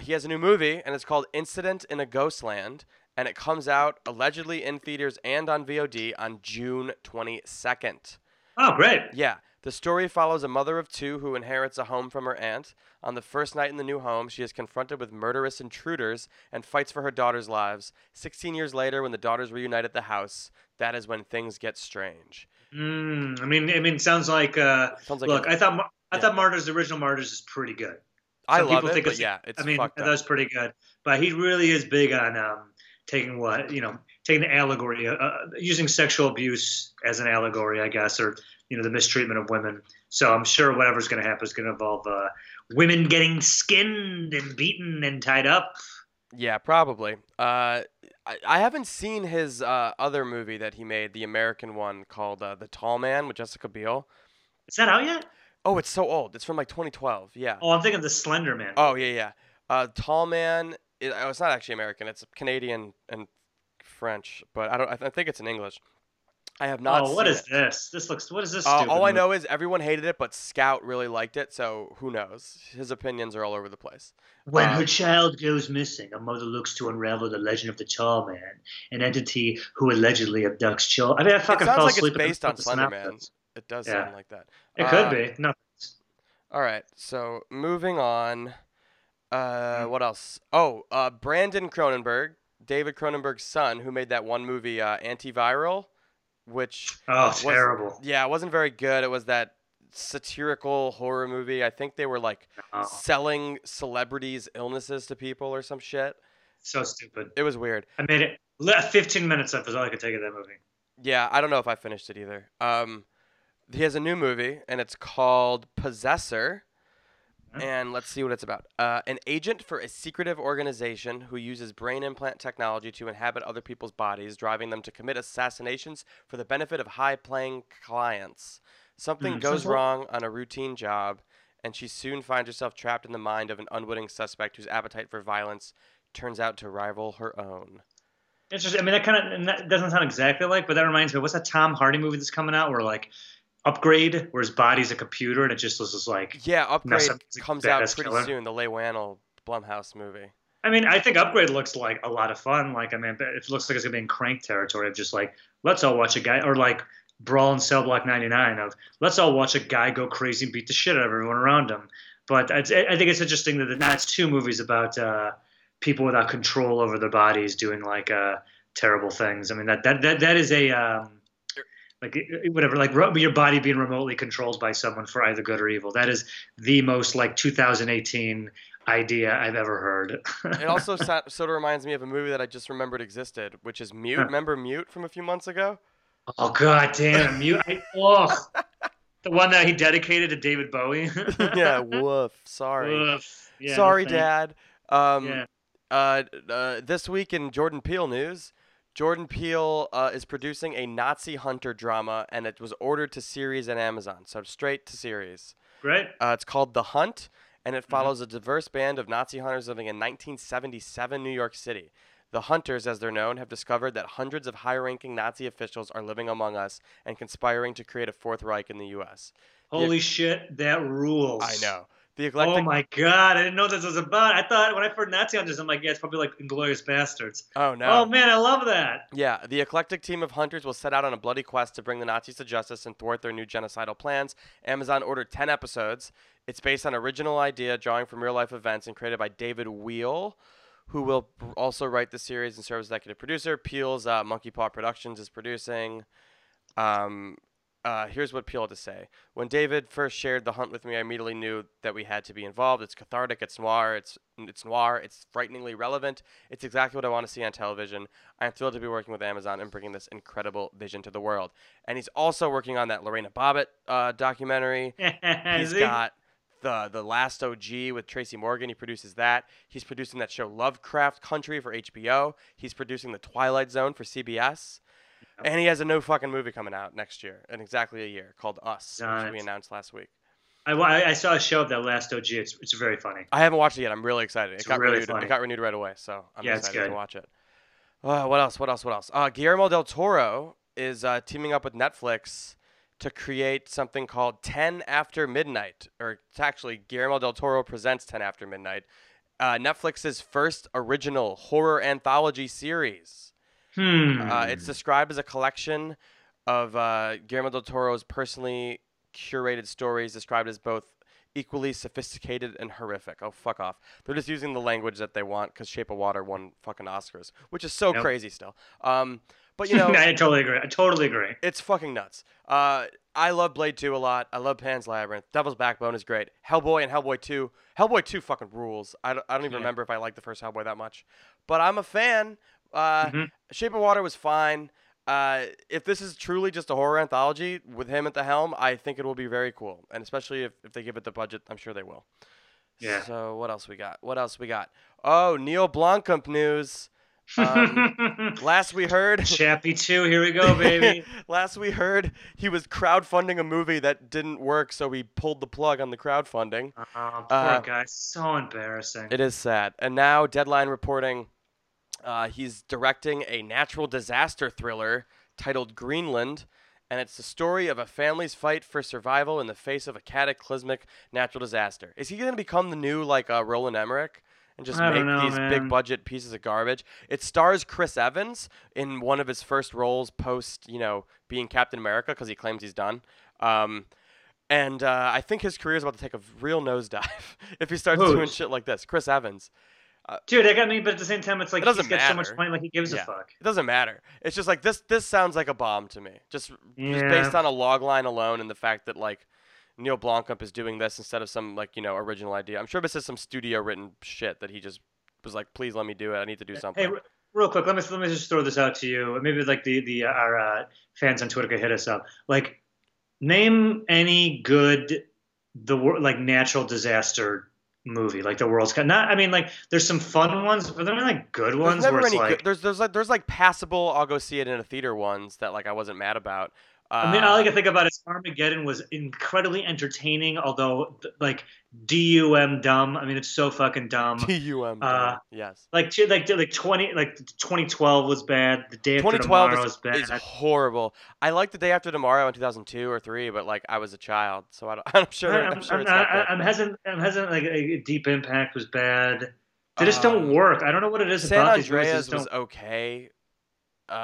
he has a new movie, and it's called Incident in a Ghostland, and it comes out allegedly in theaters and on VOD on June 22nd. Oh, great. Yeah. The story follows a mother of two who inherits a home from her aunt. On the first night in the new home, she is confronted with murderous intruders and fights for her daughter's lives. 16 years later, when the daughters reunite at the house, that is when things get strange. I mean, sounds like. Look, I thought Martyrs is pretty good. I love it, but it's fucked up. That's pretty good. But he really is big on taking the allegory, using sexual abuse as an allegory, I guess, or the mistreatment of women. So I'm sure whatever's going to happen is going to involve women getting skinned and beaten and tied up. Yeah, probably. I haven't seen his other movie that he made, the American one called The Tall Man with Jessica Biel. Is that out yet? Oh, it's so old. It's from like 2012. Yeah. Oh, I'm thinking The Slender Man. Oh, yeah. Tall Man. It's not actually American. It's Canadian and French, but I think it's in English. I have not. Oh, what is this? What is this? All I know is everyone hated it, but Scout really liked it. So who knows? His opinions are all over the place. When her child goes missing, a mother looks to unravel the legend of the Tall Man, an entity who allegedly abducts children. I mean, I fucking fell asleep. It sounds like it's based on Slender Man. It does sound like that. It could be. No. All right. So moving on. What else? Oh, Brandon Cronenberg, David Cronenberg's son, who made that one movie, Antiviral. Which terrible. Yeah, it wasn't very good. It was that satirical horror movie. I think they were like selling celebrities' illnesses to people or some shit. So stupid. It was weird. I made it 15 minutes up is all I could take of that movie. Yeah, I don't know if I finished it either. He has a new movie and it's called Possessor. And let's see what it's about. An agent for a secretive organization who uses brain implant technology to inhabit other people's bodies, driving them to commit assassinations for the benefit of high-paying clients. Something goes wrong on a routine job, and she soon finds herself trapped in the mind of an unwitting suspect whose appetite for violence turns out to rival her own. Interesting. I mean, that kind of doesn't sound exactly like, but that reminds me, what's that Tom Hardy movie that's coming out where, like, Upgrade, where his body's a computer and it just was just like... Yeah, Upgrade comes out pretty soon, the Leigh Whannell Blumhouse movie. I mean, I think Upgrade looks like a lot of fun. Like, I mean, it looks like it's going to be in Crank territory of just like, let's all watch a guy, or like Brawl in Cell Block 99 of, let's all watch a guy go crazy and beat the shit out of everyone around him. But I think it's interesting that that's two movies about people without control over their bodies doing like terrible things. I mean, that is a... like whatever, like your body being remotely controlled by someone for either good or evil. That is the most like 2018 idea I've ever heard. It also sort of reminds me of a movie that I just remembered existed, which is Mute. Remember Mute from a few months ago? Oh, God damn. Mute. The one that he dedicated to David Bowie. Yeah, woof. Sorry. Woof. Yeah, sorry, Dad. This week in Jordan Peele news, Jordan Peele is producing a Nazi hunter drama, and it was ordered to series on Amazon, so straight to series. Right. It's called The Hunt, and it follows a diverse band of Nazi hunters living in 1977 New York City. The hunters, as they're known, have discovered that hundreds of high-ranking Nazi officials are living among us and conspiring to create a Fourth Reich in the U.S. Holy shit, that rules. I know. Oh my God! I didn't know this was about. I thought when I heard Nazi hunters, I'm like, yeah, it's probably like Inglourious Bastards. Oh no! Oh man, I love that. Yeah, the eclectic team of hunters will set out on a bloody quest to bring the Nazis to justice and thwart their new genocidal plans. Amazon ordered 10 episodes. It's based on original idea drawing from real life events and created by David Weil, who will also write the series and serve as executive producer. Peele's Monkey Paw Productions is producing. Here's what Peele had to say. When David first shared The Hunt with me, I immediately knew that we had to be involved. It's cathartic. It's noir. It's frighteningly relevant. It's exactly what I want to see on television. I'm thrilled to be working with Amazon and bringing this incredible vision to the world. And he's also working on that Lorena Bobbitt documentary. He's got the Last OG with Tracy Morgan. He produces that. He's producing that show Lovecraft Country for HBO. He's producing The Twilight Zone for CBS. And he has a new fucking movie coming out next year, in exactly a year, called Us, which we announced last week. I saw a show of that Last OG. It's very funny. I haven't watched it yet. I'm really excited. It got renewed right away, so I'm excited to watch it. What else? Guillermo del Toro is teaming up with Netflix to create something called 10 After Midnight. Or it's actually Guillermo del Toro presents 10 After Midnight, Netflix's first original horror anthology series. It's described as a collection of Guillermo del Toro's personally curated stories, described as both equally sophisticated and horrific. Oh, fuck off. They're just using the language that they want because Shape of Water won fucking Oscars, which is so crazy still. But, you know. I totally agree. It's fucking nuts. I love Blade 2 a lot. I love Pan's Labyrinth. Devil's Backbone is great. Hellboy and Hellboy 2. Hellboy 2 fucking rules. I don't even remember if I liked the first Hellboy that much. But I'm a fan. Shape of Water was fine. If this is truly just a horror anthology with him at the helm, I think it will be very cool. And especially if they give it the budget, I'm sure they will. Yeah. So what else we got? Oh, Neil Blomkamp news. Last we heard, Chappie 2, here we go, baby. Last we heard, he was crowdfunding a movie that didn't work, so he pulled the plug on the crowdfunding. Oh, poor guy. So embarrassing. It is sad. And now Deadline reporting, he's directing a natural disaster thriller titled Greenland, and it's the story of a family's fight for survival in the face of a cataclysmic natural disaster. Is he going to become the new Roland Emmerich and just make these big budget pieces of garbage? It stars Chris Evans in one of his first roles post, being Captain America, because he claims he's done. And I think his career is about to take a real nosedive if he starts doing shit like this. Chris Evans. Dude, I got me, but at the same time, it's like he gets so much money, like he gives a fuck. It doesn't matter. It's just like this sounds like a bomb to me. Just based on a log line alone and the fact that like Neil Blomkamp is doing this instead of some original idea. I'm sure this is some studio written shit that he just was like, please let me do it. I need to do something. Hey, real quick, let me just throw this out to you. Maybe like the our fans on Twitter could hit us up. Like, name any good the like natural disaster movie, like the world's not. I mean, like there's some fun ones, but there are like good ones. There's passable. I'll go see it in a theater ones that like I wasn't mad about. I mean, all I can think about is Armageddon was incredibly entertaining, although like D-U-M dumb. I mean, it's so fucking dumb. D-U-M dumb. Yes. Like 2012 was bad. The Day After Tomorrow was bad. 2012 is horrible. I liked The Day After Tomorrow in 2002 or 3, but like I was a child, so I'm hesitant. Like a Deep Impact was bad. They just don't work. I don't know what it is about these movies. San Andreas was okay.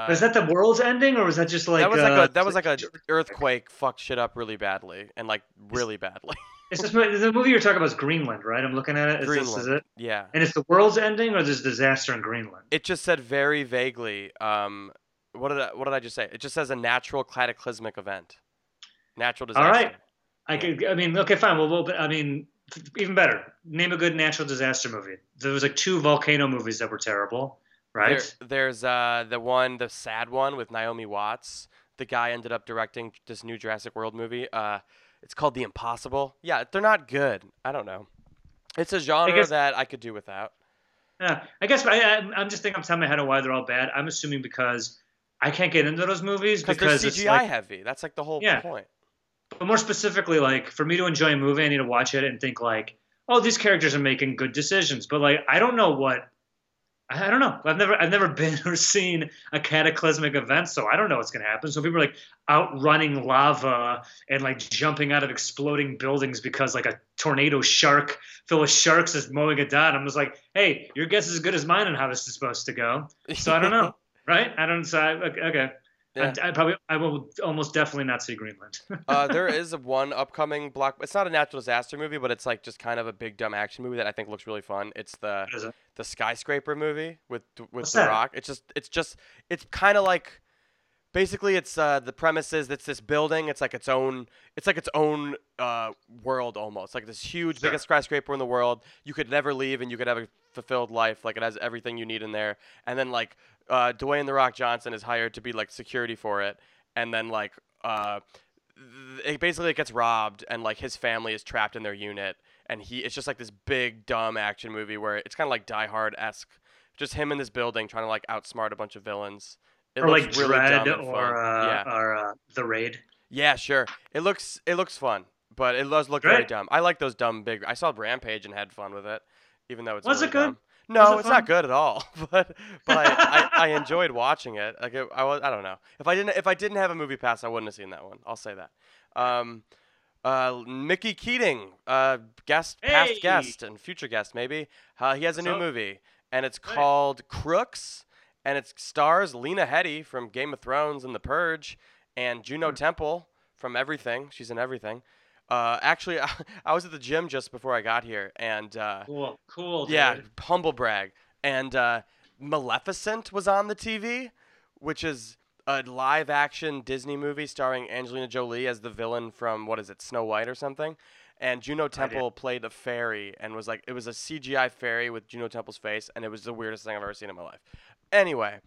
Was that the world's ending, or was that just like that was like a earthquake fucked shit up really badly and like really badly? The movie you're talking about is Greenland, right? I'm looking at it. Is it? Yeah. And it's the world's ending, or there's disaster in Greenland? It just said very vaguely. What did I just say? It just says a natural cataclysmic event, natural disaster. All right. Okay, fine. Even better. Name a good natural disaster movie. There was like 2 volcano movies that were terrible. Right. There's the sad one with Naomi Watts. The guy ended up directing this new Jurassic World movie. It's called The Impossible. Yeah, they're not good. I don't know. It's a genre that I could do without. Yeah, I guess I'm just thinking off the top of my head of why they're all bad. I'm assuming because I can't get into those movies because they're CGI heavy. That's like the whole point. But more specifically, like for me to enjoy a movie, I need to watch it and think like, oh, these characters are making good decisions. But like, I don't know. I've never been or seen a cataclysmic event, so I don't know what's going to happen. So people are like out running lava and like jumping out of exploding buildings because like a tornado shark full of sharks is mowing it down. I'm just like, hey, your guess is as good as mine on how this is supposed to go. So I don't know, right? Okay. Yeah. I will almost definitely not see Greenland. There is one upcoming block. It's not a natural disaster movie, but it's like just kind of a big dumb action movie that I think looks really fun. It's the Skyscraper movie with The Rock. It's kind of like, basically it's the premise is it's this building. It's like its own world almost. Like this huge, biggest skyscraper in the world. You could never leave, and you could have a fulfilled life. Like it has everything you need in there, and then like. Dwayne The Rock Johnson is hired to be like security for it, and then like it basically gets robbed, and like his family is trapped in their unit, and it's just like this big dumb action movie where it's kind of like Die Hard-esque, just him in this building trying to like outsmart a bunch of villains. It or looks like really Dread dumb or The Raid. Yeah, sure. It looks fun, but it does look very dumb. I like those dumb big. I saw Rampage and had fun with it, even though it's was really it good. Dumb. No, it's not good at all. But I enjoyed watching it. Like I don't know. If I didn't have a movie pass, I wouldn't have seen that one. I'll say that. Mickey Keating, past guest and future guest maybe. He has a new movie, and it's called Crooks, and it stars Lena Headey from Game of Thrones and The Purge, and Juno Temple from Everything. She's in Everything. Actually, I was at the gym just before I got here, and cool, dude. Yeah, humble brag. And Maleficent was on the TV, which is a live-action Disney movie starring Angelina Jolie as the villain from Snow White or something. And Juno Temple played a fairy, and was like it was a CGI fairy with Juno Temple's face, and it was the weirdest thing I've ever seen in my life. Anyway,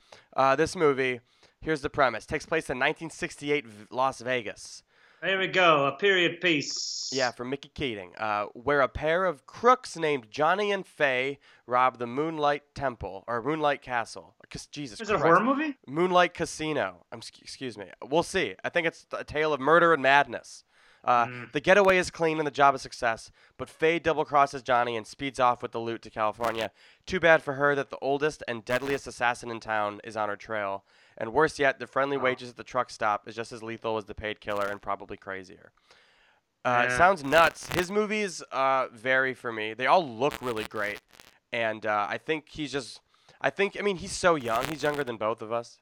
this movie. Here's the premise: takes place in 1968 Las Vegas. There we go, a period piece. Yeah, from Mickey Keating, where a pair of crooks named Johnny and Faye rob the Moonlight Temple, or Moonlight Castle. Jesus Christ. Is it a horror movie? Moonlight Casino. Excuse me. We'll see. I think it's a tale of murder and madness. The getaway is clean and the job is success, but Faye double-crosses Johnny and speeds off with the loot to California. Too bad for her that the oldest and deadliest assassin in town is on her trail. And worse yet, the friendly wages at the truck stop is just as lethal as the paid killer and probably crazier. It sounds nuts. His movies vary for me. They all look really great. And I think he's just – he's so young. He's younger than both of us.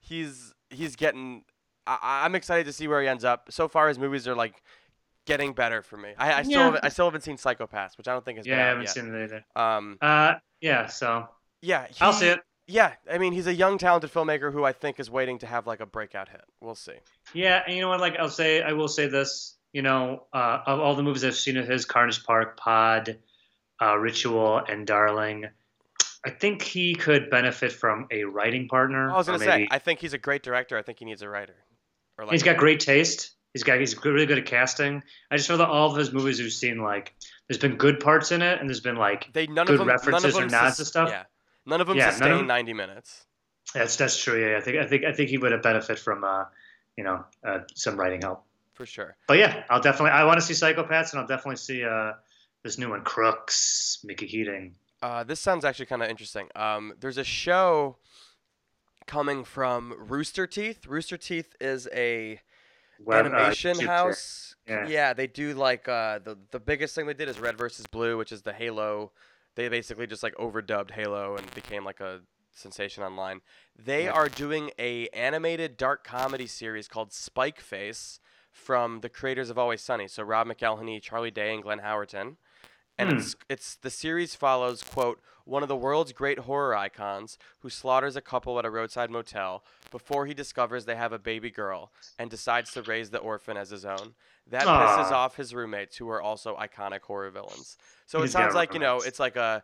He's getting – I'm excited to see where he ends up. So far his movies are like getting better for me. I still haven't seen Psycho-Pass, which I don't think is bad yet. Yeah, I haven't seen it either. Yeah. I'll see it. Yeah, he's a young, talented filmmaker who I think is waiting to have like a breakout hit. We'll see. Yeah, and you know what? Like I will say this. You know, of all the movies I've seen of his, Carnage Park, Pod, Ritual, and Darling, I think he could benefit from a writing partner. I was gonna say, I think he's a great director. I think he needs a writer. He's got great taste. He's really good at casting. I just feel that all of his movies we've seen, like, there's been good parts in it, and there's been like good references or nods to stuff. Yeah, none of them sustain 90 minutes. That's true. Yeah, I think he would have benefited from some writing help for sure. But yeah, I want to see Psychopaths, and I'll definitely see this new one, Crooks, Mickey Keating. This sounds actually kind of interesting. There's a show coming from Rooster Teeth. Rooster Teeth is a animation house. Yeah, they do like the biggest thing they did is Red versus Blue, which is the Halo. They basically just like overdubbed Halo and became like a sensation online. They are doing a animated dark comedy series called Spike Face from the creators of Always Sunny. So Rob McElhenney, Charlie Day, and Glenn Howerton. And it's the series follows, quote, one of the world's great horror icons who slaughters a couple at a roadside motel before he discovers they have a baby girl and decides to raise the orphan as his own. That pisses off his roommates, who are also iconic horror villains. So it sounds like, it's like a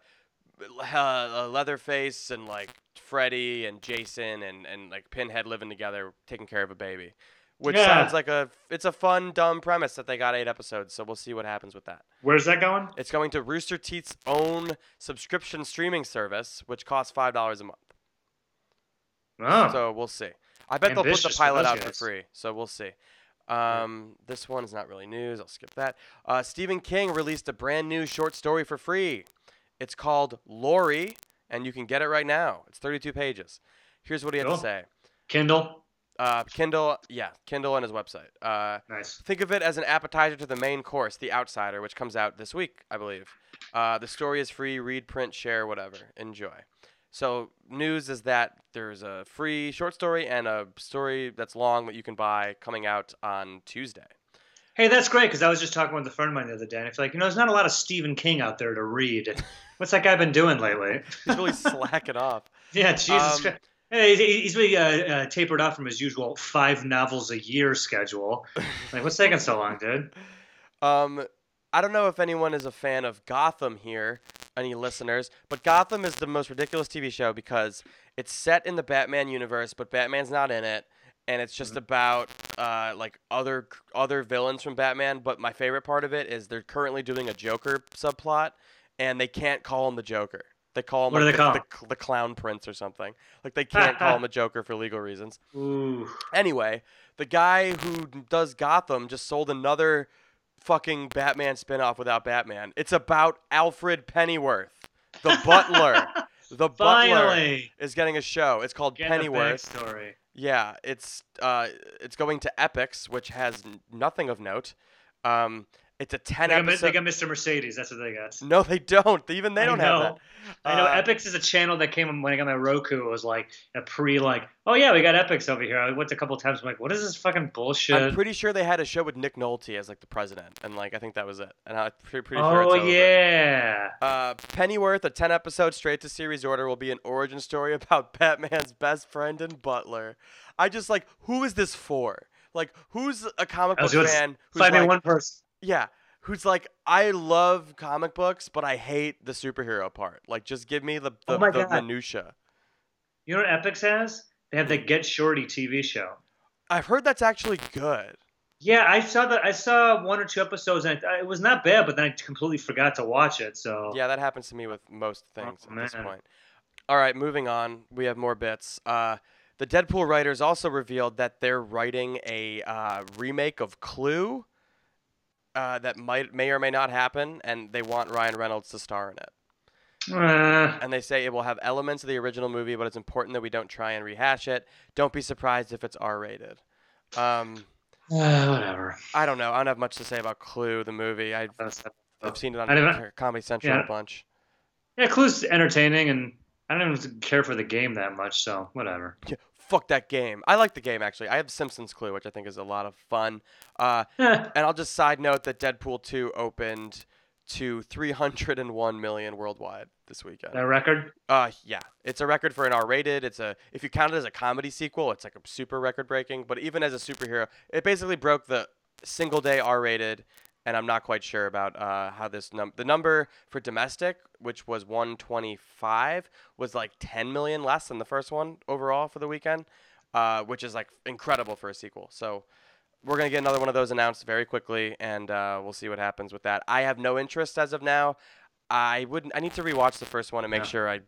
Leatherface and like Freddy and Jason and like Pinhead living together, taking care of a baby, which sounds like it's a fun, dumb premise that they got 8 episodes. So we'll see what happens with that. Where's that going? It's going to Rooster Teeth's own subscription streaming service, which costs $5 a month. Oh. So we'll see. I bet ambitious they'll put the pilot out for free. So we'll see. This one is not really news. I'll skip that. Stephen King released a brand new short story for free. It's called Lori, and you can get it right now. It's 32 pages. Here's what he had to say. Kindle on his website. Nice. Think of it as an appetizer to the main course, The Outsider, which comes out this week, I believe. The story is free. Read, print, share, whatever. Enjoy. So news is that there's a free short story and a story that's long that you can buy coming out on Tuesday. Hey, that's great, because I was just talking with a friend of mine the other day, and I feel like, there's not a lot of Stephen King out there to read. What's that guy been doing lately? He's really slacking off. Yeah, Jesus Christ. He's really tapered off from his usual 5 novels a year schedule. Like, what's taking so long, dude? I don't know if anyone is a fan of Gotham here, any listeners, but Gotham is the most ridiculous TV show because it's set in the Batman universe, but Batman's not in it. And it's just about like other villains from Batman. But my favorite part of it is they're currently doing a Joker subplot, and they can't call him the Joker. They call him the Clown Prince or something. Like, they can't call him a Joker for legal reasons. Ooh. Anyway, the guy who does Gotham just sold another fucking Batman spinoff without Batman. It's about Alfred Pennyworth, the butler. The Finally. Butler is getting a show. It's called Pennyworth. A backstory. Yeah, it's going to Epix, which has nothing of note. It's a 10 episode. They got Mr. Mercedes. That's what they got. No, they don't. Even they don't have that. I know. Epix is a channel that came when I got my Roku. It was like a oh yeah, we got Epix over here. I went a couple times. I'm like, what is this fucking bullshit? I'm pretty sure they had a show with Nick Nolte as like the president, and like I think that was it. And I'm pretty sure it's over. Oh yeah. Pennyworth, a 10 episode straight to series order, will be an origin story about Batman's best friend and butler. I just like, who is this for? Like, who's a comic book fan? Find me one person. Yeah, who's like, I love comic books, but I hate the superhero part. Like, just give me the minutia. You know what Epix has? They have the Get Shorty TV show. I've heard that's actually good. Yeah, I saw that. I saw 1 or 2 episodes, and it was not bad, but then I completely forgot to watch it. So yeah, that happens to me with most things at this point. All right, moving on. We have more bits. The Deadpool writers also revealed that they're writing a remake of Clue. That may or may not happen, and they want Ryan Reynolds to star in it. And they say it will have elements of the original movie, but it's important that we don't try and rehash it. Don't be surprised if it's R-rated. Whatever. I don't know. I don't have much to say about Clue, the movie. I've seen it on Comedy Central a bunch. Yeah, Clue's entertaining, and I don't even care for the game that much, so whatever. Yeah. Fuck that game. I like the game, actually. I have Simpsons Clue, which I think is a lot of fun. And I'll just side note that Deadpool 2 opened to 301 million worldwide this weekend. That record? Yeah. It's a record for an R-rated. If you count it as a comedy sequel, it's like a super record-breaking. But even as a superhero, it basically broke the single-day R-rated, and I'm not quite sure about how this the number for domestic, which was 125, was like 10 million less than the first one overall for the weekend, which is like incredible for a sequel. So we're going to get another one of those announced very quickly, and we'll see what happens with that. I have no interest as of now. I need to rewatch the first one and make sure I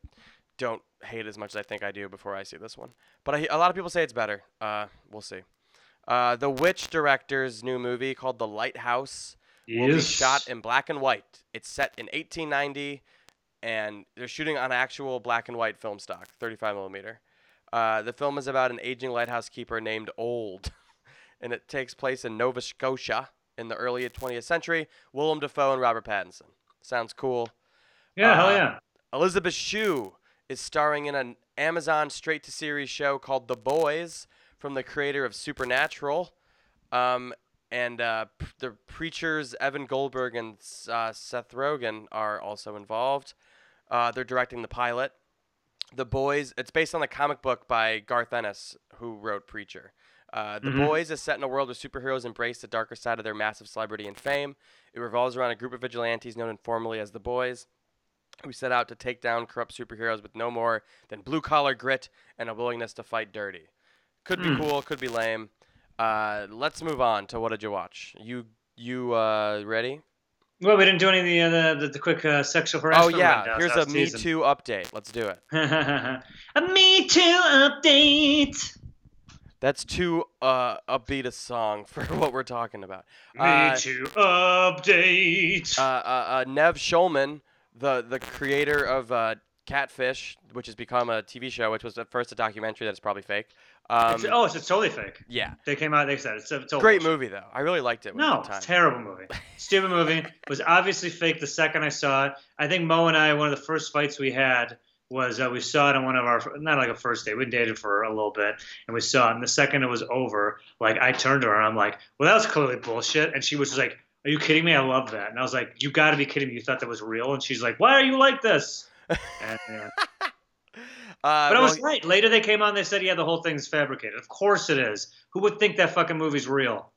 don't hate as much as I think I do before I see this one. But a lot of people say it's better. We'll see. The Witch director's new movie called The Lighthouse will be shot in black and white. It's set in 1890, and they're shooting on actual black and white film stock, 35 millimeter. The film is about an aging lighthouse keeper named Old, and it takes place in Nova Scotia in the early 20th century. Willem Dafoe and Robert Pattinson. Sounds cool. Yeah, hell yeah. Elizabeth Shue is starring in an Amazon straight-to-series show called The Boys from the creator of Supernatural. And the preachers Evan Goldberg and Seth Rogen are also involved. They're directing the pilot. The Boys, it's based on the comic book by Garth Ennis, who wrote Preacher. The Boys is set in a world where superheroes embrace the darker side of their massive celebrity and fame. It revolves around a group of vigilantes known informally as the Boys, who set out to take down corrupt superheroes with no more than blue-collar grit and a willingness to fight dirty. Could be cool, could be lame. Let's move on to what did you watch? You ready? Well, we didn't do any of the quick sexual harassment. Oh, yeah. Here's a Me Too update. Let's do it. A Me Too update. That's too upbeat a song for what we're talking about. Me Too update. Nev Schulman, the creator of Catfish, which has become a TV show, which was at first a documentary that is probably fake. It's totally fake. Yeah. They came out, they said it's a total great movie, though. I really liked it. No, it's a terrible movie. Stupid movie. Was obviously fake the second I saw it. I think Mo and I, one of the first fights we had was we saw it on one of our, not like a first date, we dated for a little bit, and we saw it. And the second it was over, like, I turned to her and I'm like, well, that was clearly bullshit. And she was just like, are you kidding me? I love that. And I was like, you got to be kidding me. You thought that was real? And she's like, why are you like this? And, but I was right. Later they came on and they said, yeah, the whole thing's fabricated. Of course it is. Who would think that fucking movie's real?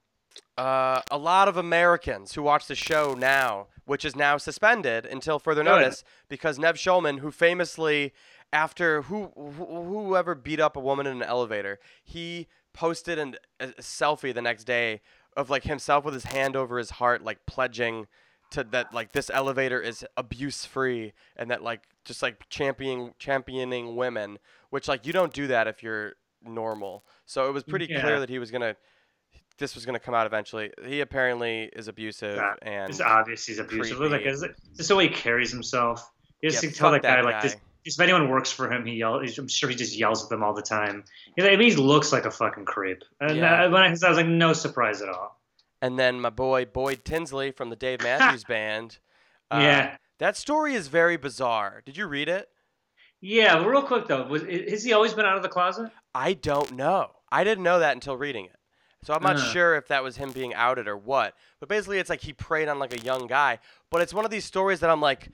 A lot of Americans who watch the show now, which is now suspended until further notice, because Nev Schulman, who famously, after whoever beat up a woman in an elevator, he posted a selfie the next day of like himself with his hand over his heart, like pledging to that, like, this elevator is abuse-free, and that, like, just, like, championing women, which, like, you don't do that if you're normal. So it was pretty clear that this was going to come out eventually. He apparently is abusive, and it's obvious he's abusive. Like, is this the way he carries himself? You just can tell that guy, like, this. If anyone works for him, he yells. I'm sure he just yells at them all the time. He looks like a fucking creep. And I was like, no surprise at all. And then my boy Boyd Tinsley from the Dave Matthews Band. That story is very bizarre. Did you read it? Yeah, but real quick though, has he always been out of the closet? I don't know. I didn't know that until reading it. So I'm not sure if that was him being outed or what. But basically, it's like he preyed on like a young guy. But it's one of these stories that I'm like,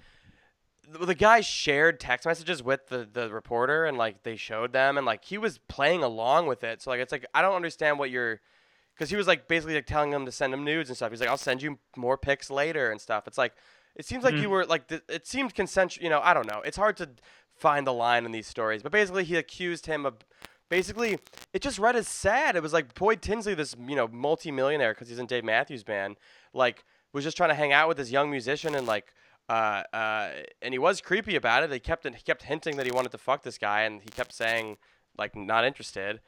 the guy shared text messages with the reporter, and like they showed them, and like he was playing along with it. So like it's like I don't understand what you're. Because he was, like, basically, like, telling them to send him nudes and stuff. He's like, I'll send you more pics later and stuff. It's like, it seems like you were, like, it seemed consensual. You know, I don't know. It's hard to find the line in these stories. But basically, he accused him of, basically, it just read as sad. It was like Boyd Tinsley, this, you know, multimillionaire, because he's in Dave Matthews Band, like, was just trying to hang out with this young musician and, like, and he was creepy about it. He kept hinting that he wanted to fuck this guy, and he kept saying, like, not interested.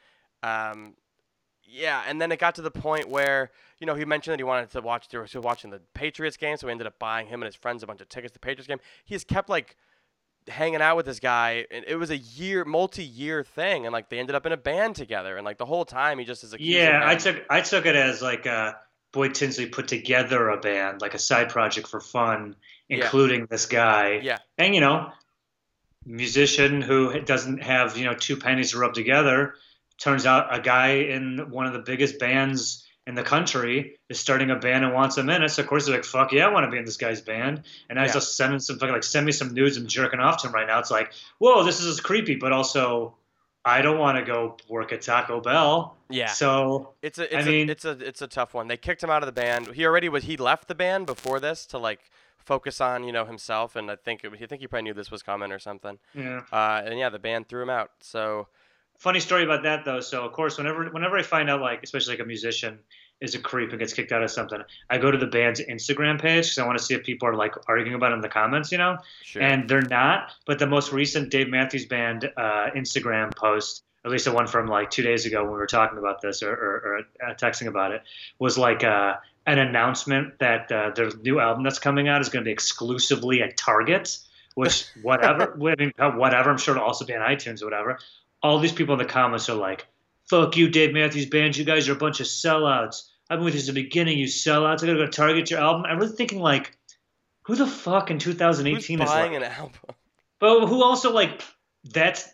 Yeah, and then it got to the point where, you know, he mentioned that he wanted to watch, he was watching the Patriots game, so he ended up buying him and his friends a bunch of tickets to the Patriots game. He just kept, like, hanging out with this guy, and it was multi-year thing, and, like, they ended up in a band together, and, like, the whole time he just is accusing him. I took it as, like, Boyd Tinsley put together a band, like a side project for fun, including this guy. Yeah. And, you know, musician who doesn't have, you know, two pennies to rub together. Turns out a guy in one of the biggest bands in the country is starting a band and wants him in it. So, of course, they're like, fuck yeah, I want to be in this guy's band. And I just send him some fucking, like, send me some nudes. I'm jerking off to him right now. It's like, whoa, this is creepy. But also, I don't want to go work at Taco Bell. Yeah. So, it's a tough one. They kicked him out of the band. He left the band before this to, like, focus on, you know, himself. And I think he probably knew this was coming or something. Yeah. The band threw him out. So... Funny story about that, though. So, of course, whenever I find out, like, especially like a musician is a creep and gets kicked out of something, I go to the band's Instagram page because I want to see if people are like arguing about it in the comments, you know? Sure. And they're not. But the most recent Dave Matthews Band Instagram post, at least the one from like 2 days ago when we were talking about this or texting about it, was like an announcement that their new album that's coming out is going to be exclusively at Target, which whatever, whatever, I'm sure it'll also be on iTunes or whatever. All these people in the comments are like, fuck you, Dave Matthews Band, you guys are a bunch of sellouts. I've been with you since the beginning, you sellouts. I gotta go to Target your album. I'm really thinking like, who the fuck in 2018 who's buying is like, an album? But who also like that's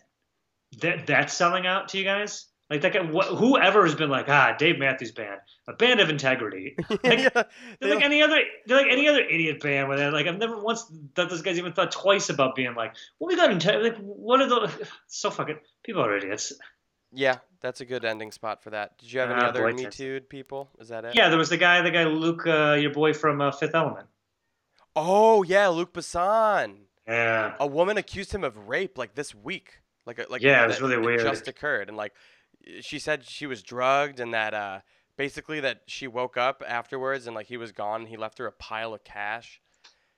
selling out to you guys? Like that guy, whoever has been like, Dave Matthews Band, a band of integrity. Like, they're like any other idiot band where they're like, I've never once thought this guy's even thought twice about being like, well, we got integrity. Like, what are the so fucking people are idiots. Yeah, that's a good ending spot for that. Did you have any other Me Too'd people? Is that it? Yeah, there was the guy Luke, your boy from Fifth Element. Oh yeah, Luke Besson. Yeah. A woman accused him of rape like this week. It was really weird. It just occurred, and like she said she was drugged, and that basically that she woke up afterwards and like he was gone, and he left her a pile of cash.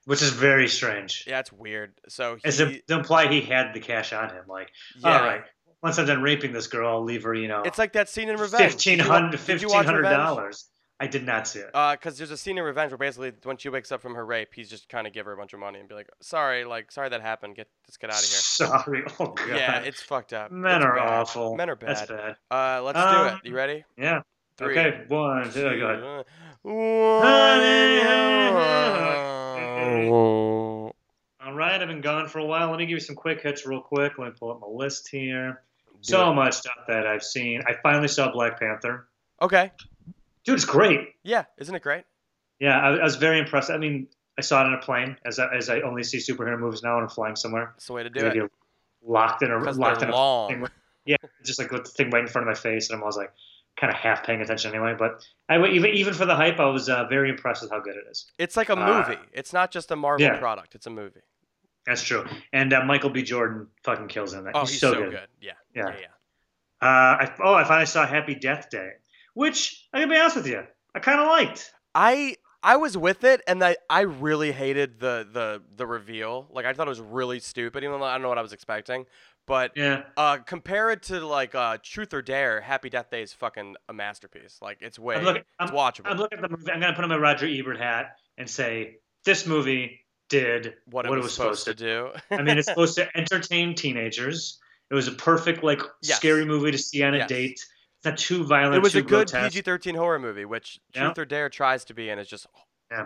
Which is very strange. Yeah, it's weird. So it's implied he had the cash on him. Like, yeah. All right. Once I'm done raping this girl, I'll leave her, you know. It's like that scene in Revenge. $1,500. I did not see it. Because there's a scene in Revenge where basically when she wakes up from her rape, he's just kind of give her a bunch of money and be like, sorry that happened. Let's get out of here. Sorry. Oh, God. Yeah, it's fucked up. Men are awful. Men are bad. That's bad. Let's do it. You ready? Yeah. 3. Okay. 1, 2, go ahead. All right. I've been gone for a while. Let me give you some quick hits real quick. Let me pull up my list here. So much stuff that I've seen. I finally saw Black Panther. Okay. Dude, it's great. Yeah, isn't it great? Yeah, I was very impressed. I mean, I saw it on a plane, as I only see superhero movies now when I'm flying somewhere. It's the way to do it. Locked in a long. Yeah, just like with the thing right in front of my face, and I'm always like kind of half paying attention anyway. But I even for the hype, I was very impressed with how good it is. It's like a movie. It's not just a Marvel product. It's a movie. That's true. And Michael B. Jordan fucking kills in that. Oh, he's so good. Yeah. I finally saw Happy Death Day, which I'm gonna be honest with you, I kind of liked. I was with it, and I really hated the reveal. Like I thought it was really stupid, even though I don't know what I was expecting. But yeah, compare it to like Truth or Dare. Happy Death Day is fucking a masterpiece. Like it's watchable. I'm looking at the movie. I'm gonna put on my Roger Ebert hat and say this movie did what it was supposed to do. I mean, it's supposed to entertain teenagers. It was a perfect scary movie to see on a date. It's not too violent. It was a good PG-13 horror movie, which Truth or Dare tries to be, and it's just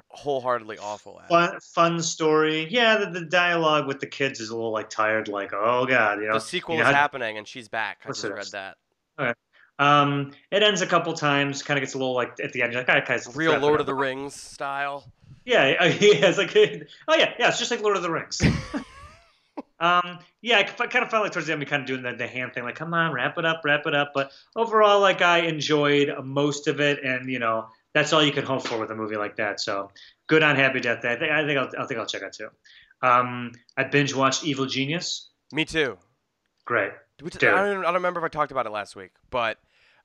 wholeheartedly awful. Fun story. Yeah, the dialogue with the kids is a little tired. Like, oh god, you know. The sequel is happening, and she's back. I just read that. Okay. It ends a couple times. Kind of gets a little at the end. You're like, guys, real Lord of the Rings style. Yeah. It's like, it's just like Lord of the Rings. I kind of felt like towards the end we kind of doing the hand thing, like, come on, wrap it up. But overall, I enjoyed most of it, and that's all you can hope for with a movie like that. So good on Happy Death Day. I think I'll check out too. I binge watched Evil Genius. Me too. Great. I don't remember if I talked about it last week, but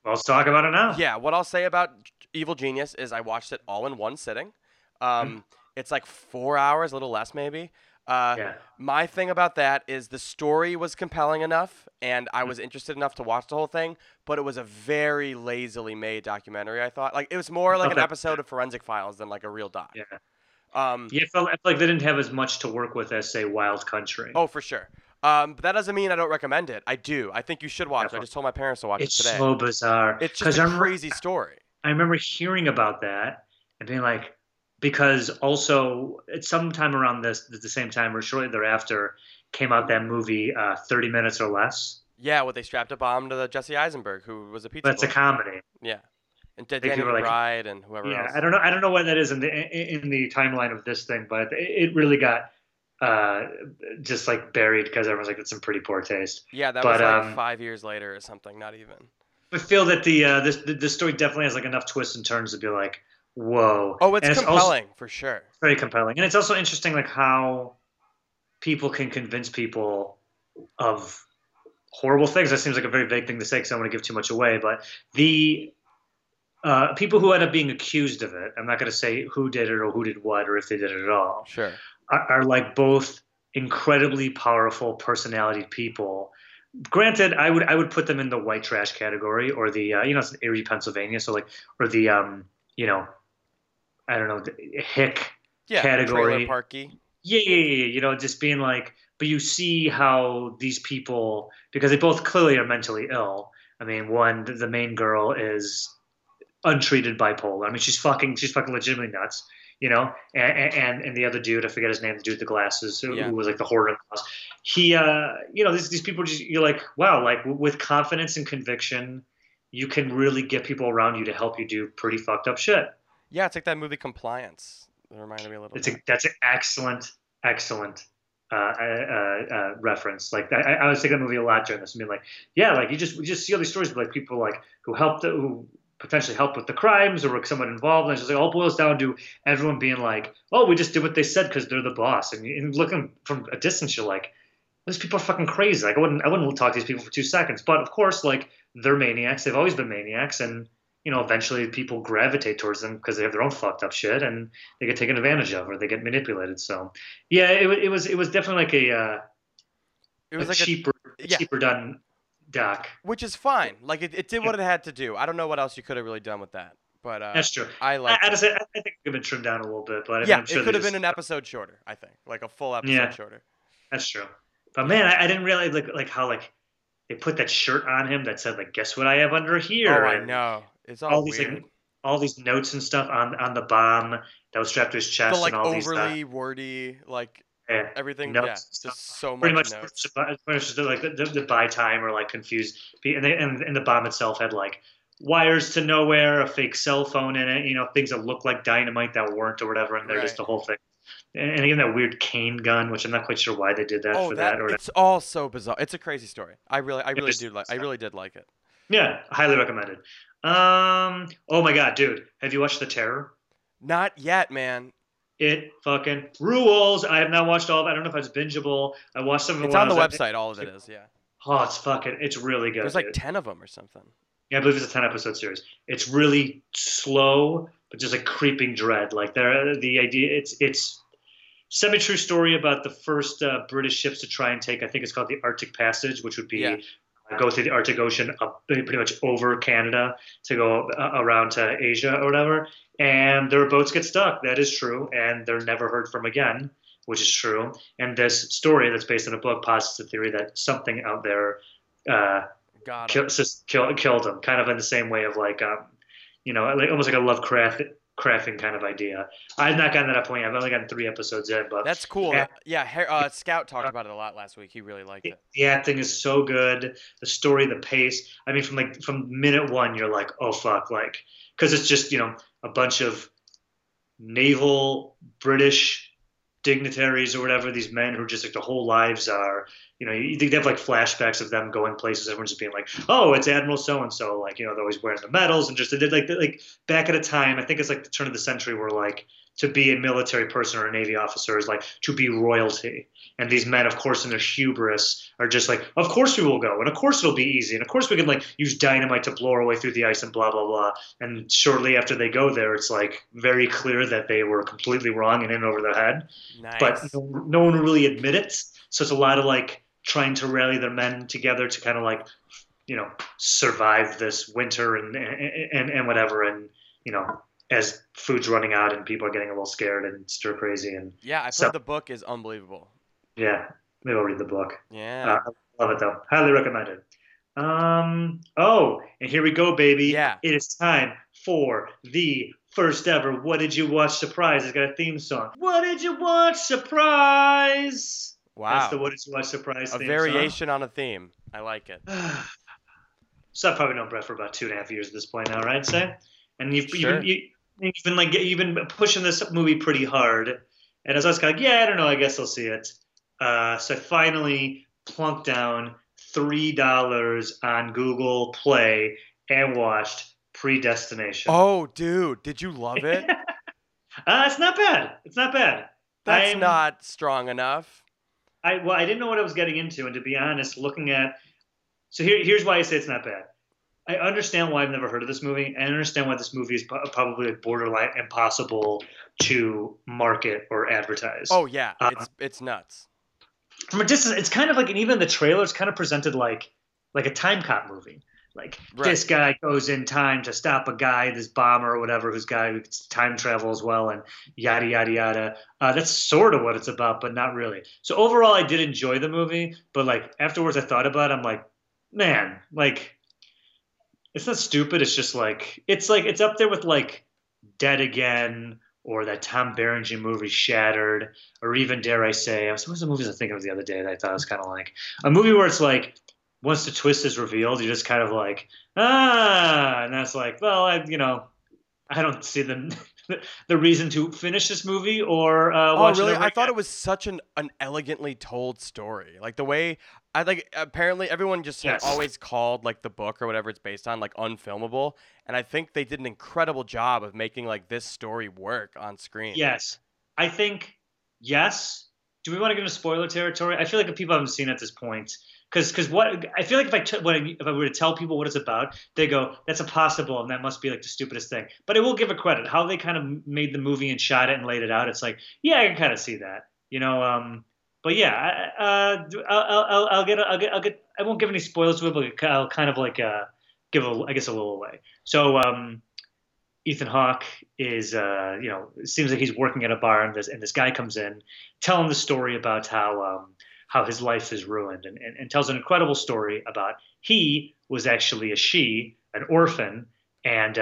let's talk about it now. Yeah, what I'll say about Evil Genius is I watched it all in one sitting. It's like 4 hours, a little less maybe. My thing about that is the story was compelling enough, and I was interested enough to watch the whole thing, but it was a very lazily made documentary, I thought. Like, it was more like an episode of Forensic Files than like a real doc. Yeah. It felt like they didn't have as much to work with as, say, Wild Country. Oh, for sure. But that doesn't mean I don't recommend it. I do. I think you should watch it. I just told my parents to watch it today. It's so bizarre. It's just a crazy story. I remember hearing about that and being like, because also, at some time around this, at the same time or shortly thereafter, came out that movie 30 Minutes or Less. Yeah, they strapped a bomb to the Jesse Eisenberg, who was a pizza. That's a comedy. Yeah, and Danny McBride and whoever else. Yeah, I don't know what that is in the timeline of this thing, but it really got just buried because everyone's like, "That's some pretty poor taste." Yeah, that was 5 years later or something. Not even. I feel that the story definitely has enough twists and turns to be like, whoa. Oh, it's compelling for sure. Very compelling. And it's also interesting how people can convince people of horrible things. That seems like a very vague thing to say because I don't want to give too much away. But the people who end up being accused of it, I'm not going to say who did it or who did what or if they did it at all, sure, are like both incredibly powerful personality people. Granted, I would put them in the white trash category or the, it's in Erie, Pennsylvania. So like, or the, the hick category. Yeah. Just being like, but you see how these people, because they both clearly are mentally ill. I mean, one, the main girl is untreated bipolar. I mean, she's fucking legitimately nuts, and the other dude, I forget his name, the dude with the glasses who was like the hoarder. He, these people just, you're like, wow, like with confidence and conviction, you can really get people around you to help you do pretty fucked up shit. Yeah. It's like that movie Compliance. It reminded me a little bit. That's an excellent reference. Like I was thinking of the movie a lot during this. I mean, like, yeah, like we just see all these stories of like people like who potentially helped with the crimes or were somewhat involved, and it's just like all boils down to everyone being like, "Oh, we just did what they said because they're the boss." And looking from a distance, you're like, "These people are fucking crazy." Like I wouldn't talk to these people for 2 seconds. But of course, like they're maniacs. They've always been maniacs, and eventually people gravitate towards them because they have their own fucked up shit, and they get taken advantage of or they get manipulated. So yeah, it was definitely like cheaper done. Doc, which is fine. Like it did what it had to do. I don't know what else you could have really done with that, but that's true. I think it could have been trimmed down a little bit, but I'm sure it could have been an episode shorter. I think like a full episode shorter. That's true. But man, I didn't realize like how like they put that shirt on him that said like "Guess what I have under here." Oh, I know. It's all weird. All these notes and stuff on the bomb that was strapped to his chest. The, like, and all these overly wordy like. Yeah. Everything, notes, just so much. Pretty much, like the buy time or like confused, and the bomb itself had like wires to nowhere, a fake cell phone in it, things that looked like dynamite that weren't or whatever, and they're just the whole thing. And again, that weird cane gun, which I'm not quite sure why they did that it's all so bizarre. It's a crazy story. I really did like it. Yeah, highly recommended. Oh my god, dude, have you watched The Terror? Not yet, man. It fucking rules. I have not watched all of it. I don't know if it's bingeable. I watched some of it. It's on the website, all of it is, yeah. Oh, it's really good. There's like 10 of them or something. Yeah, I believe it's a 10-episode series. It's really slow, but just like creeping dread. Like the idea, it's semi-true story about the first British ships to try and take, I think it's called the Arctic Passage, which would be go through the Arctic Ocean up pretty much over Canada to go around to Asia or whatever. And their boats get stuck. That is true. And they're never heard from again, which is true. And this story that's based on a book posits the theory that something out there killed them, kind of in the same way of like, like almost like a Lovecraftian kind of idea. I've not gotten to that point yet. I've only gotten 3 episodes in. But that's cool. Scout talked about it a lot last week. He really liked it. The acting is so good. The story, the pace. I mean, from minute one, you're like, oh, fuck, like, because it's just, a bunch of naval British dignitaries or whatever, these men who just like their whole lives are, you think they have like flashbacks of them going places. Everyone's just being like, oh, it's Admiral so-and-so. Like, they're always wearing the medals and just, they did like back at a time, I think it's like the turn of the century where like to be a military person or a Navy officer is like to be royalty. And these men, of course, in their hubris are just like, of course we will go. And of course it'll be easy. And of course we can like use dynamite to blow our way through the ice and blah, blah, blah. And shortly after they go there, it's like very clear that they were completely wrong and in over their head. Nice. But no one really admit it. So it's a lot of like trying to rally their men together to kind of like, survive this winter and whatever. And, as food's running out and people are getting a little scared and stir crazy. And yeah, I thought the book is unbelievable. Yeah, maybe I'll read the book. Yeah. I love it, though. Highly recommended. Oh, and here we go, baby. Yeah. It is time for the first ever What Did You Watch Surprise. It's got a theme song. What Did You Watch Surprise? Wow. That's the What Did You Watch Surprise theme song. A variation on a theme. I like it. So I've probably known Brett for about 2.5 years at this point now, right, say? And you've been pushing this movie pretty hard. And I was kind of like, yeah, I don't know. I guess I'll see it. So I finally plunked down $3 on Google Play and watched Predestination. Oh, dude. Did you love it? It's not bad. That's not strong enough. I didn't know what I was getting into. And to be honest, looking at – so here's why I say it's not bad. I understand why I've never heard of this movie. I understand why this movie is probably borderline impossible to market or advertise. Oh yeah, it's nuts. From a distance, it's kind of like, and even the trailer's kind of presented like a time cop movie. Like, right. This guy goes in time to stop a guy, this bomber or whatever, who's guy who time travel as well, and yada, yada, yada. That's sort of what it's about, but not really. So overall, I did enjoy the movie, but, like, afterwards I thought about it, I'm like, man, like, it's not stupid. It's just, like, it's up there with, like, Dead Again or that Tom Berenger movie Shattered, or even, dare I say, what was the movies I was thinking of the other day that I thought was kind of like, a movie where it's like, once the twist is revealed, you're just kind of like, ah, and that's like, well, I don't see the reason to finish this movie or watch it. Oh, really? I thought it was such an elegantly told story. Like the way I like, apparently everyone just always called like the book or whatever it's based on like unfilmable, and I think they did an incredible job of making like this story work on screen. Yes, I think yes. Do we want to get into spoiler territory? I feel like if people haven't seen it at this point. Because what I feel like if I were to tell people what it's about, they go, that's impossible, and that must be like the stupidest thing. But I will give it credit how they kind of made the movie and shot it and laid it out. It's like, yeah, I can kind of see that, But yeah, I won't give any spoilers to it, but I'll kind of like give a little away. So Ethan Hawke is it seems like he's working at a bar, and this guy comes in, telling the story about how his life is ruined and tells an incredible story about he was actually an orphan. And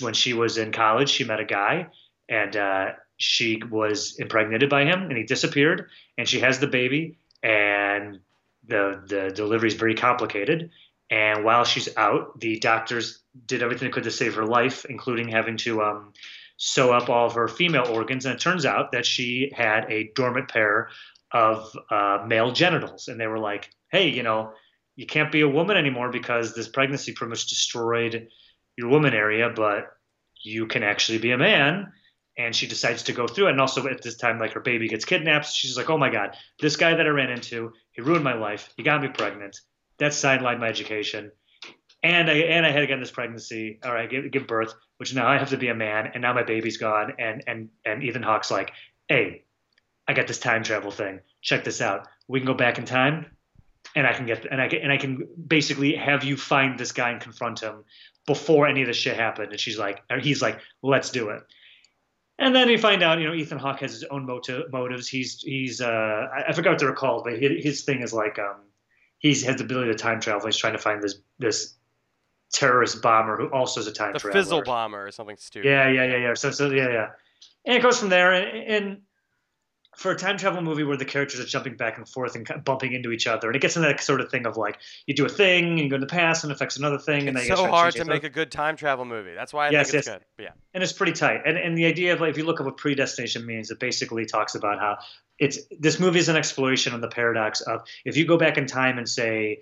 when she was in college, she met a guy and she was impregnated by him and he disappeared and she has the baby and the delivery is very complicated. And while she's out, the doctors did everything they could to save her life, including having to sew up all of her female organs. And it turns out that she had a dormant pair of male genitals, and they were like, hey, you can't be a woman anymore because this pregnancy pretty much destroyed your woman area, but you can actually be a man. And she decides to go through it. And also at this time, like, her baby gets kidnapped. She's like, oh my god, this guy that I ran into, he ruined my life, he got me pregnant, that sidelined my education, and I had to get this pregnancy, all right, give birth, which now I have to be a man, and now my baby's gone. And Ethan Hawke's like, hey, I got this time travel thing. Check this out. We can go back in time, and I can basically have you find this guy and confront him before any of this shit happened. And he's like, let's do it. And then you find out, Ethan Hawke has his own motives. He's I forgot what they're called, but his thing is like, he has the ability to time travel. He's trying to find this terrorist bomber who also is a time traveler. The fizzle bomber or something stupid. Yeah. So. And it goes from there, and for a time travel movie where the characters are jumping back and forth and bumping into each other, and it gets into that sort of thing of like, you do a thing and you go in the past and it affects another thing. It's so hard to make a good time travel movie. That's why I think it's good. But yeah, and it's pretty tight. And the idea of, like, if you look at what predestination means, it basically talks about how this movie is an exploration of the paradox of, if you go back in time and say,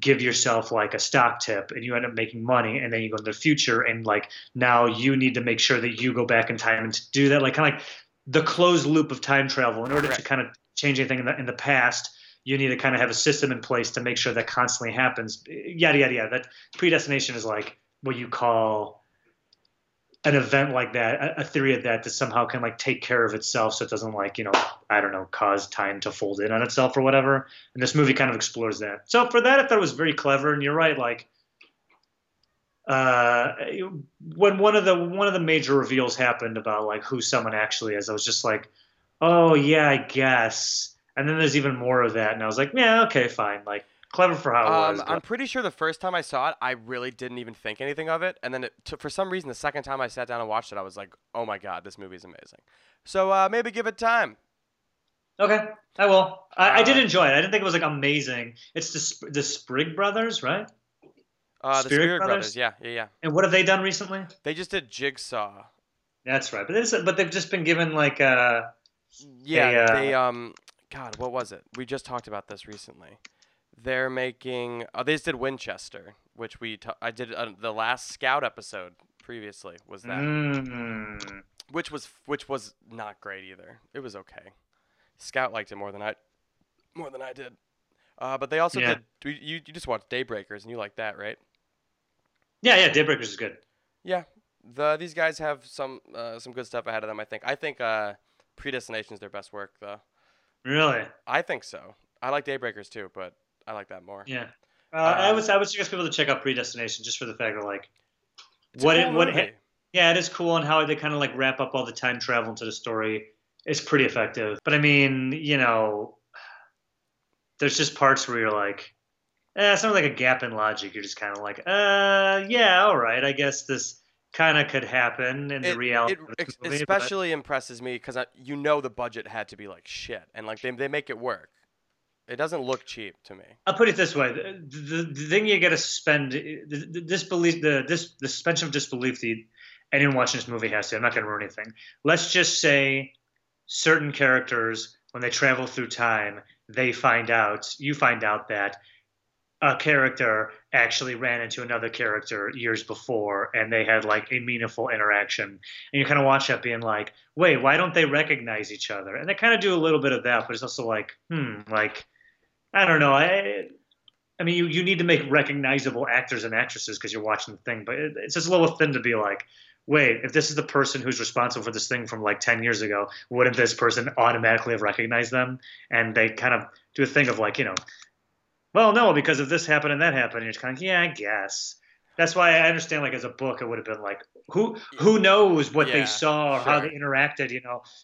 give yourself like a stock tip and you end up making money, and then you go into the future and like, now you need to make sure that you go back in time and to do that, like, kind of like the closed loop of time travel. In order to kind of change anything in the past, you need to kind of have a system in place to make sure that constantly happens. Yada, yada, yada. That predestination is like what you call an event like that, a theory of that somehow can like take care of itself, so it doesn't like, cause time to fold in on itself or whatever. And this movie kind of explores that. So for that, I thought it was very clever. And you're right, like, when one of the major reveals happened about like who someone actually is, I was just like, oh yeah, I guess. And then there's even more of that, and I was like, yeah, okay, fine, like, clever for how it was. But I'm pretty sure the first time I saw it, I really didn't even think anything of it, and then for some reason the second time I sat down and watched it, I was like, oh my god, this movie is amazing. So maybe give it time. Okay, I will. I did enjoy it. I didn't think it was like amazing. It's the Sprigg brothers, right? The Spirit Brothers, yeah. And what have they done recently? They just did Jigsaw. That's right, but they've just been given like a... God, what was it? We just talked about this recently. They're making... Oh, they just did Winchester, which I did the last Scout episode previously was that. Mm. Which was not great either. It was okay. Scout liked it more than I did. But they also did... You just watched Daybreakers and you liked that, right? Yeah, Daybreakers is good. Yeah, these guys have some good stuff ahead of them, I think. I think Predestination is their best work, though. Really? I think so. I like Daybreakers too, but I like that more. Yeah, I would suggest people to check out Predestination just for the fact that it is cool, and how they kind of wrap up all the time travel into the story is pretty effective. But I mean, there's just parts where you're like, it's not like a gap in logic. You're just kind of like, yeah, all right, I guess this kind of could happen in the reality. It especially impresses me because the budget had to be like shit, and they make it work. It doesn't look cheap to me. I'll put it this way: the thing you got to spend the suspension of disbelief that anyone watching this movie has to. I'm not going to ruin anything. Let's just say certain characters, when they travel through time, you find out that a character actually ran into another character years before, and they had a meaningful interaction. And you kind of watch that being like, wait, why don't they recognize each other? And they kind of do a little bit of that, but it's also I don't know. I mean, you need to make recognizable actors and actresses because you're watching the thing, but it's just a little thin to be like, wait, if this is the person who's responsible for this thing from 10 years ago, wouldn't this person automatically have recognized them? And they kind of do a thing of well, no, because if this happened and that happened, you're kind of I guess. That's why I understand, as a book, it would have been who knows what they saw or how they interacted,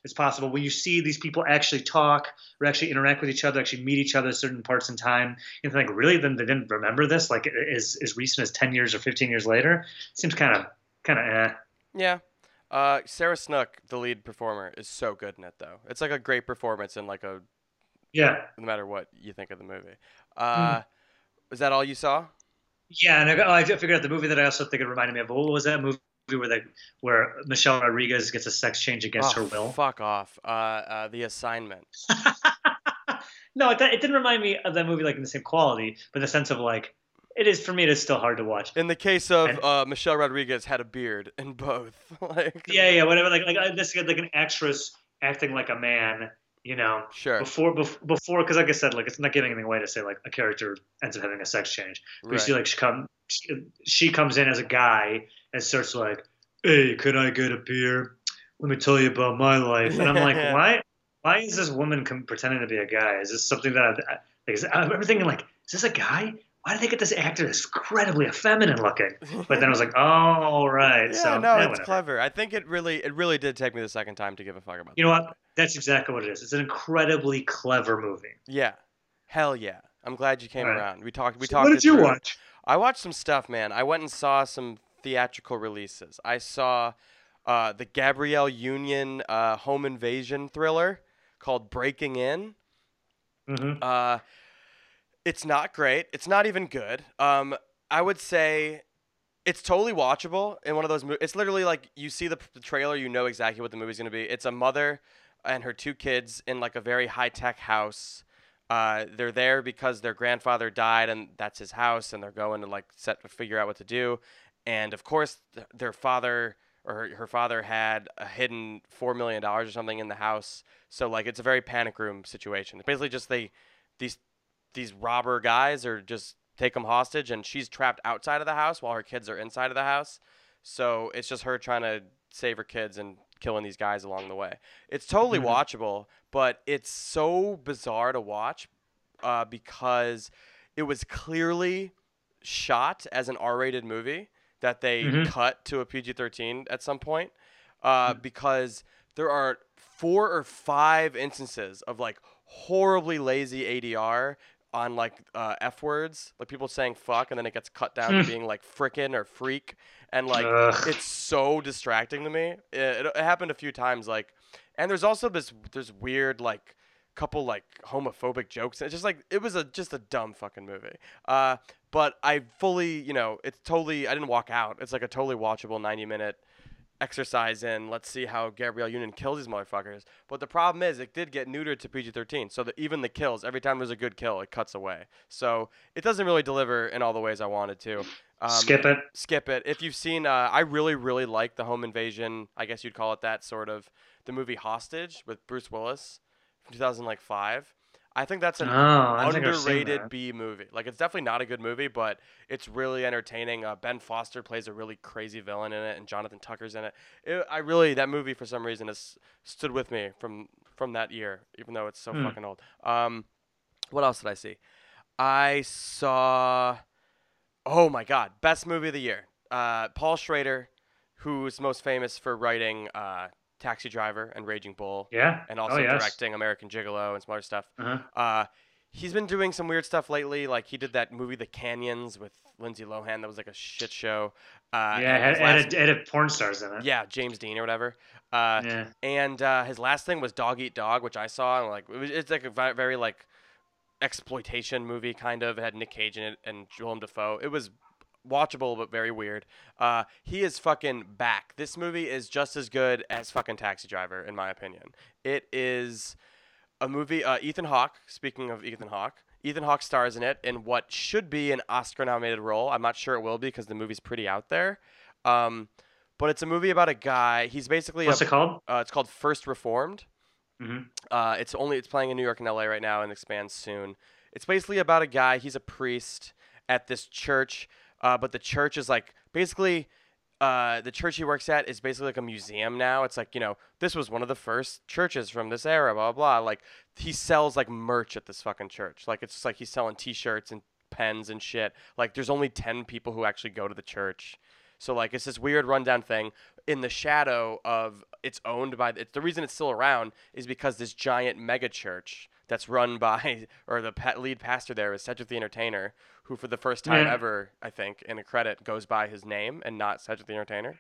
it's possible. When you see these people actually talk or actually interact with each other, actually meet each other at certain parts in time, and really, then they didn't remember this, as recent as 10 years or 15 years later? It seems kind of eh. Yeah. Sarah Snook, the lead performer, is so good in it, though. It's a great performance in a... Yeah. No matter what you think of the movie. Was that all you saw? Yeah, and I figured out the movie that I also think it reminded me of. What was that movie where Michelle Rodriguez gets a sex change against her will? Fuck off. The Assignment. No, it didn't remind me of that movie in the same quality, but in the sense of it is, for me, it is still hard to watch. In the case of Michelle Rodriguez had a beard in both. Whatever. This is an actress acting like a man. Sure. Before, because I said, it's not giving anything away to say a character ends up having a sex change. But right. You see, she comes in as a guy and starts hey, could I get a beer? Let me tell you about my life. And I'm why is this woman pretending to be a guy? Is this something that I remember thinking is this a guy? Why did they get this actor that's incredibly effeminate looking? But then I was like, oh, all right. Yeah, so, no, it's whatever. Clever. I think it really did take me the second time to give a fuck about that. You know what? That's exactly what it is. It's an incredibly clever movie. Yeah. Hell yeah. I'm glad you came around. We talked. What did you watch? I watched some stuff, man. I went and saw some theatrical releases. I saw the Gabrielle Union home invasion thriller called Breaking In. Mm-hmm. It's not great. It's not even good. I would say it's totally watchable in one of those movies. It's literally you see the trailer, you know exactly what the movie's going to be. It's a mother and her two kids in a very high-tech house. They're there because their grandfather died, and that's his house, and they're going to figure out what to do. And, of course, their father or her father had a hidden $4 million or something in the house. So, it's a very panic room situation. It's basically just these robber guys are just take them hostage, and she's trapped outside of the house while her kids are inside of the house. So it's just her trying to save her kids and killing these guys along the way. It's totally watchable, but it's so bizarre to watch because it was clearly shot as an R-rated movie that they cut to a PG-13 at some point because there are 4 or 5 instances of horribly lazy ADR on F words, people saying fuck, and then it gets cut down to being frickin' or freak, and it's so distracting to me. It happened a few times, and there's also this weird couple homophobic jokes. It's just it was just a dumb fucking movie. But I fully, it's totally. I didn't walk out. It's a totally watchable 90-minute exercise in let's see how Gabrielle Union kills these motherfuckers. But the problem is it did get neutered to PG-13, so that even the kills, every time there's a good kill, it cuts away. So it doesn't really deliver in all the ways I wanted to. Skip it. If you've seen, I really, really like the home invasion, I guess you'd call it that, sort of, the movie Hostage with Bruce Willis from 2005. I think that's an underrated that. B movie. Like, it's definitely not a good movie, but it's really entertaining. Ben Foster plays a really crazy villain in it, and Jonathan Tucker's in it. That movie, for some reason, has stood with me from that year, even though it's so fucking old. What else did I see? I saw... Oh, my God. Best movie of the year. Paul Schrader, who is most famous for writing... Taxi Driver and Raging Bull, and also directing American Gigolo and some other stuff. He's been doing some weird stuff lately. Like, he did that movie The Canyons with Lindsay Lohan that was like a shit show. It had porn stars in it. Yeah, James Dean or whatever. And his last thing was Dog Eat Dog, which I saw, and like it's like a very like exploitation movie kind of. It had Nick Cage in it and Willem Dafoe. It was watchable but very weird. He is fucking back. This movie is just as good as fucking Taxi Driver, in my opinion. It is a movie. Ethan Hawke, speaking of Ethan Hawke, Ethan Hawke stars in it in what should be an Oscar-nominated role. I'm not sure it will be because the movie's pretty out there. But it's a movie about a guy. He's basically... What's it called? It's called First Reformed. It's playing in New York and LA right now and expands soon. It's basically about a guy. He's a priest at this church... but the church is like basically the church he works at is basically like a museum now. It's like, you know, this was one of the first churches from this era, blah, blah, blah. Like, he sells like merch at this fucking church. Like, it's just like he's selling T-shirts and pens and shit. Like, there's only 10 people who actually go to the church. So like it's this weird rundown thing in the shadow of the reason it's still around is because this giant mega church that's run by, or the lead pastor there is Cedric the Entertainer, who for the first time ever, I think, in a credit, goes by his name and not Cedric the Entertainer.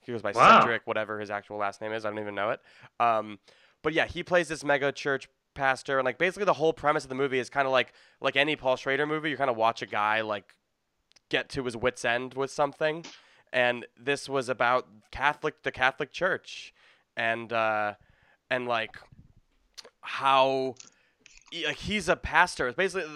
He goes by Cedric, whatever his actual last name is. I don't even know it. But yeah, he plays this mega church pastor, and like basically the whole premise of the movie is kind of like any Paul Schrader movie. You kind of watch a guy like get to his wit's end with something, and this was about the Catholic Church, and like how. Like, he's a pastor. It's basically,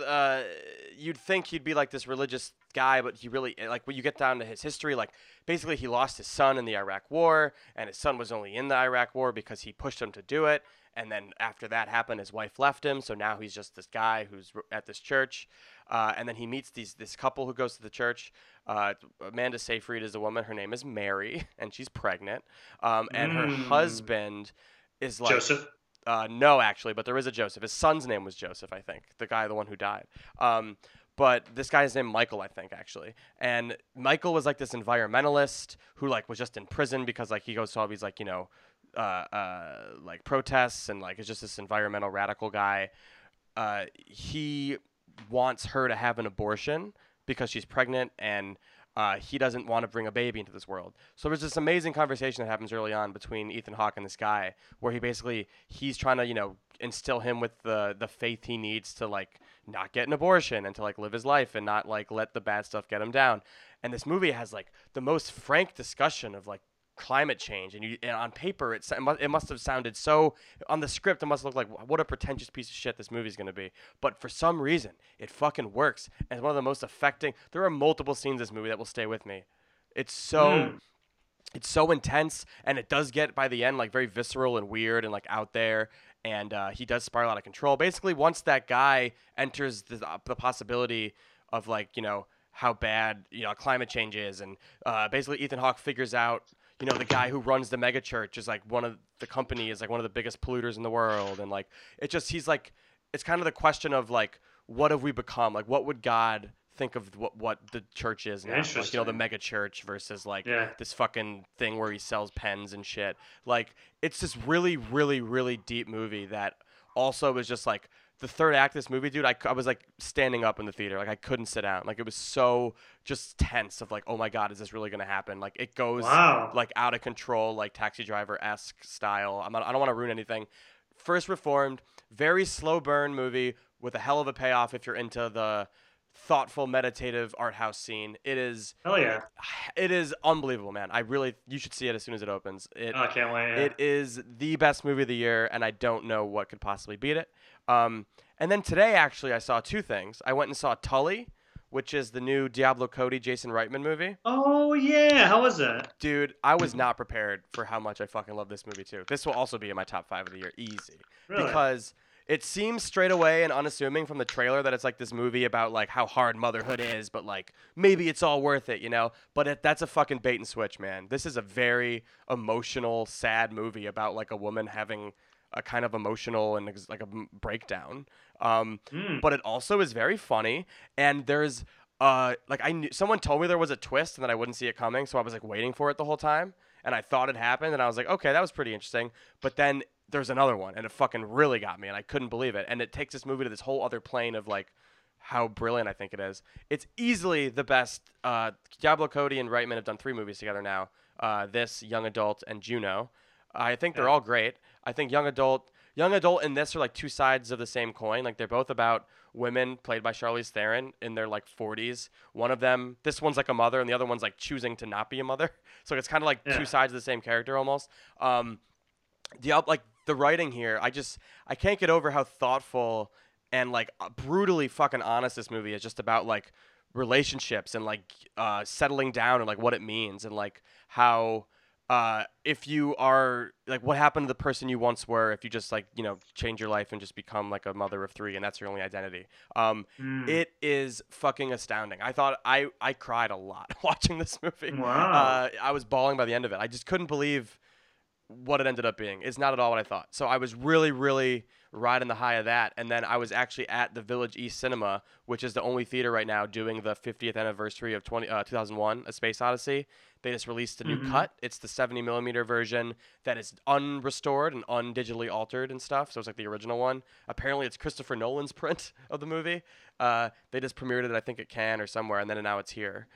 you'd think he'd be like this religious guy, but he really, like, when you get down to his history, like, basically he lost his son in the Iraq War, and his son was only in the Iraq War because he pushed him to do it. And then after that happened, his wife left him, so now he's just this guy who's at this church. And then he meets this couple who goes to the church. Amanda Seyfried is a woman. Her name is Mary, and she's pregnant. And her husband is like... Joseph? No, actually, but there is a Joseph. His son's name was Joseph, I think, the one who died. But this guy's named Michael, I think, actually. And Michael was like this environmentalist who like was just in prison because like he goes to all these like, you know, like protests, and like it's just this environmental radical guy. He wants her to have an abortion because she's pregnant, and he doesn't want to bring a baby into this world. So there's this amazing conversation that happens early on between Ethan Hawke and this guy, where he's trying to, you know, instill him with the faith he needs to like not get an abortion and to like live his life and not like let the bad stuff get him down. And this movie has like the most frank discussion of like climate change, and on paper it must have sounded so, on the script it must look like what a pretentious piece of shit this movie's gonna be, but for some reason it fucking works, and it's one of the most affecting. There are multiple scenes in this movie that will stay with me. It's so intense, and it does get by the end like very visceral and weird and like out there, and he does spiral out of control. Basically, once that guy enters the possibility of like, you know, how bad, you know, climate change is, and basically Ethan Hawke figures out, you know, the guy who runs the megachurch is like one of the biggest polluters in the world. And like, it's kind of the question of like, what have we become? Like, what would God think of what the church is now? Like, you know, the megachurch versus like this fucking thing where he sells pens and shit. Like, it's this really, really, really deep movie that also was just like, the third act of this movie, dude, I was like standing up in the theater. Like, I couldn't sit down. Like, it was so just tense of like, oh my God, is this really going to happen? Like, it goes like out of control, like Taxi Driver-esque style. I don't want to ruin anything. First Reformed, very slow burn movie with a hell of a payoff if you're into the thoughtful, meditative art house scene. It is unbelievable, man. You should see it as soon as it opens. I can't wait. It is the best movie of the year, and I don't know what could possibly beat it. And then today, actually, I saw two things. I went and saw Tully, which is the new Diablo Cody, Jason Reitman movie. Oh, yeah. How was that? Dude, I was not prepared for how much I fucking love this movie, too. This will also be in my top 5 of the year. Easy. Really? Because It seems straight away and unassuming from the trailer that it's like this movie about like how hard motherhood is, but like maybe it's all worth it, you know? But that's a fucking bait and switch, man. This is a very emotional, sad movie about like a woman having a kind of emotional and like a breakdown. But it also is very funny, and there's like I knew someone told me there was a twist and that I wouldn't see it coming, so I was like waiting for it the whole time. And I thought it happened, and I was like, okay, that was pretty interesting. But then there's another one, and it fucking really got me, and I couldn't believe it. And it takes this movie to this whole other plane of, like, how brilliant I think it is. It's easily the best. Diablo Cody and Reitman have done three movies together now. This, Young Adult, and Juno. I think they're all great. I think Young Adult and this are, like, two sides of the same coin. Like, they're both about women played by Charlize Theron in their, like, 40s. One of them, this one's like a mother, and the other one's, like, choosing to not be a mother. So it's kind of like two sides of the same character almost. The writing here, I can't get over how thoughtful and, like, brutally fucking honest this movie is just about, like, relationships and, like, settling down and, like, what it means and, like, how... if you are, like, what happened to the person you once were if you just, like, you know, change your life and just become, like, a mother of three and that's your only identity. It is fucking astounding. I thought I cried a lot watching this movie. Wow. I was bawling by the end of it. I just couldn't believe what it ended up being. It's not at all what I thought. So I was really, really riding the high of that. And then I was actually at the Village East Cinema, which is the only theater right now doing the 50th anniversary of 2001, A Space Odyssey. They just released a new cut. It's the 70 millimeter version that is unrestored and undigitally altered and stuff. So it's like the original one. Apparently it's Christopher Nolan's print of the movie. They just premiered it, I think, at Cannes or somewhere, and then now it's here.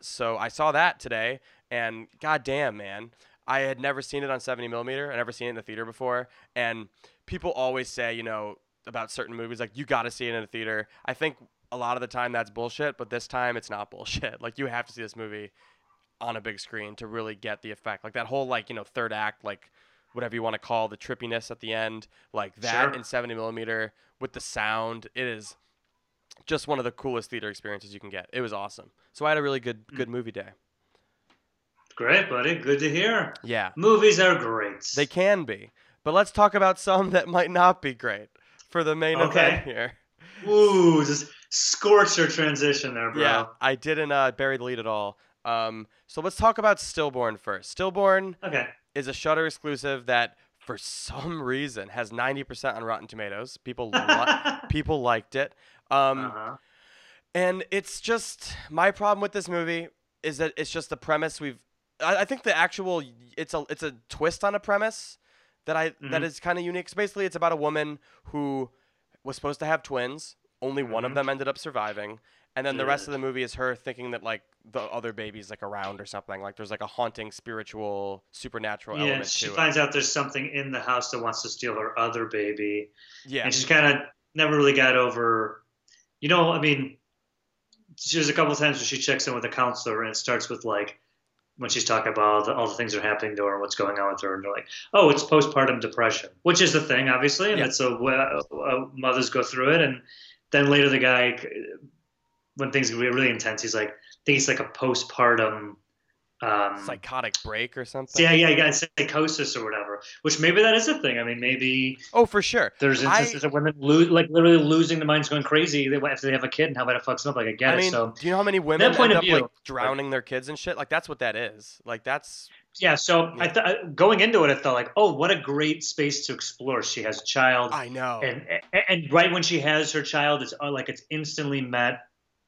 So I saw that today, and goddamn, man, I had never seen it on 70 millimeter. I never seen it in the theater before, and people always say, you know, about certain movies, like, you got to see it in a theater. I think a lot of the time that's bullshit, but this time it's not bullshit. Like, you have to see this movie on a big screen to really get the effect. Like, that whole, like, you know, third act, like, whatever you want to call the trippiness at the end, like that in 70 millimeter with the sound, it is just one of the coolest theater experiences you can get. It was awesome. So I had a really good movie day. Great, buddy. Good to hear. Yeah. Movies are great. They can be. But let's talk about some that might not be great for the main event here. Ooh, just scorched your transition there, bro. Yeah, I didn't bury the lead at all. So let's talk about Stillborn first. Stillborn is a Shudder exclusive that, for some reason, has 90% on Rotten Tomatoes. People liked it. And it's just my problem with this movie is that it's just the premise I think the actual it's a twist on a premise that is kind of unique. So basically, it's about a woman who was supposed to have twins. Only one of them ended up surviving, and then the rest of the movie is her thinking that, like, the other baby's, like, around or something. Like, there's, like, a haunting, spiritual, supernatural element to it. Yeah, she finds out there's something in the house that wants to steal her other baby. Yeah, and she's kind of never really got over. You know, I mean, there's a couple of times when she checks in with a counselor, and it starts with, like, when she's talking about all the things that are happening to her and what's going on with her, and they're like, oh, it's postpartum depression, which is the thing, obviously, and that's mothers go through it. And then later the guy, when things get really intense, he's like, I think it's like a postpartum psychotic break or something. Yeah, you got psychosis or whatever, which maybe that is a thing. I mean, maybe. Oh, for sure. There's instances of women literally losing their minds, going crazy after they have a kid, and how that fucks them up. Like, I get it. So, do you know how many women end up like drowning their kids and shit? Like, that's what that is. Like, that's. Yeah. So yeah. Going into it, I thought, like, oh, what a great space to explore. She has a child. I know. And right when she has her child, it's like it's instantly met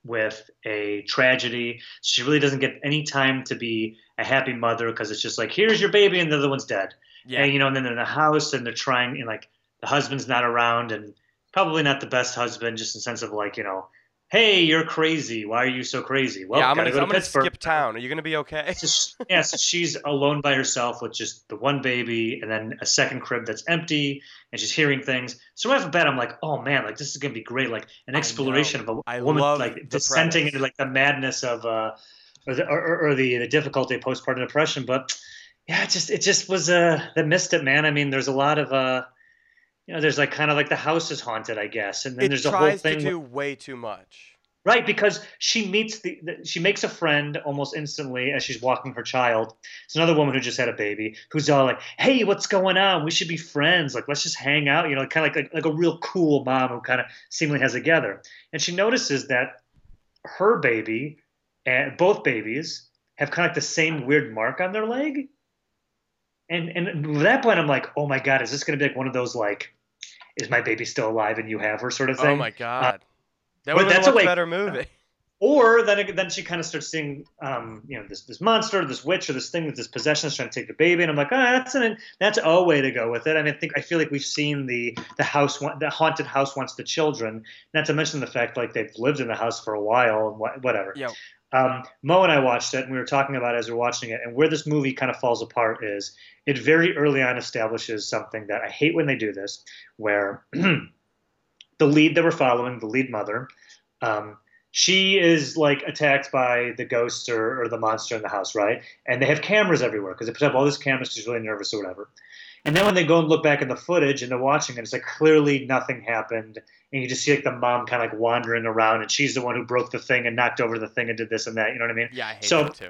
with a tragedy. She really doesn't get any time to be a happy mother, because it's just like, here's your baby and the other one's dead. Yeah. And, you know, and then they're in the house and they're trying, and, like, the husband's not around, and probably not the best husband, just in the sense of, like, you know, hey, you're crazy. Why are you so crazy? Well, yeah, I'm gonna skip town. Are you gonna be okay? So she's alone by herself with just the one baby, and then a second crib that's empty, and she's hearing things. So right off the bat, I'm like, oh man, like, this is gonna be great, like an exploration of a woman, like, dissenting into, like, the madness of the difficulty of postpartum depression. But yeah, it just was that missed it, man. I mean, there's a lot of you know, there's, like, kind of like the house is haunted, I guess, and then there's a whole thing. It tries to do way too much. Right, because she meets she makes a friend almost instantly as she's walking her child. It's another woman who just had a baby who's all like, "Hey, what's going on? We should be friends. Like, let's just hang out." You know, kind of like a real cool mom who kind of seemingly has it together. And she notices that her baby and both babies have kind of like the same weird mark on their leg. And at that point, I'm like, "Oh my god, is this going to be like one of those like, is my baby still alive and you have her sort of thing?" Oh my god. That would have been a better movie. Or then she kind of starts seeing, you know, this monster, this witch, or this thing with this possession is trying to take the baby, and I'm like, oh, that's a way to go with it. I mean, I feel like we've seen the haunted house wants the children. Not to mention the fact like they've lived in the house for a while and whatever. Yep. Mo and I watched it, and we were talking about it as we were watching it, and where this movie kind of falls apart is it very early on establishes something that I hate when they do this, where the lead that we're following, the lead mother, she is like attacked by the ghost or the monster in the house, right? And they have cameras everywhere because they put up all these cameras. She's really nervous or whatever. And then when they go and look back at the footage and they're watching it, it's like clearly nothing happened. And you just see like the mom kind of like wandering around, and she's the one who broke the thing and knocked over the thing and did this and that. You know what I mean? Yeah, I hate that too.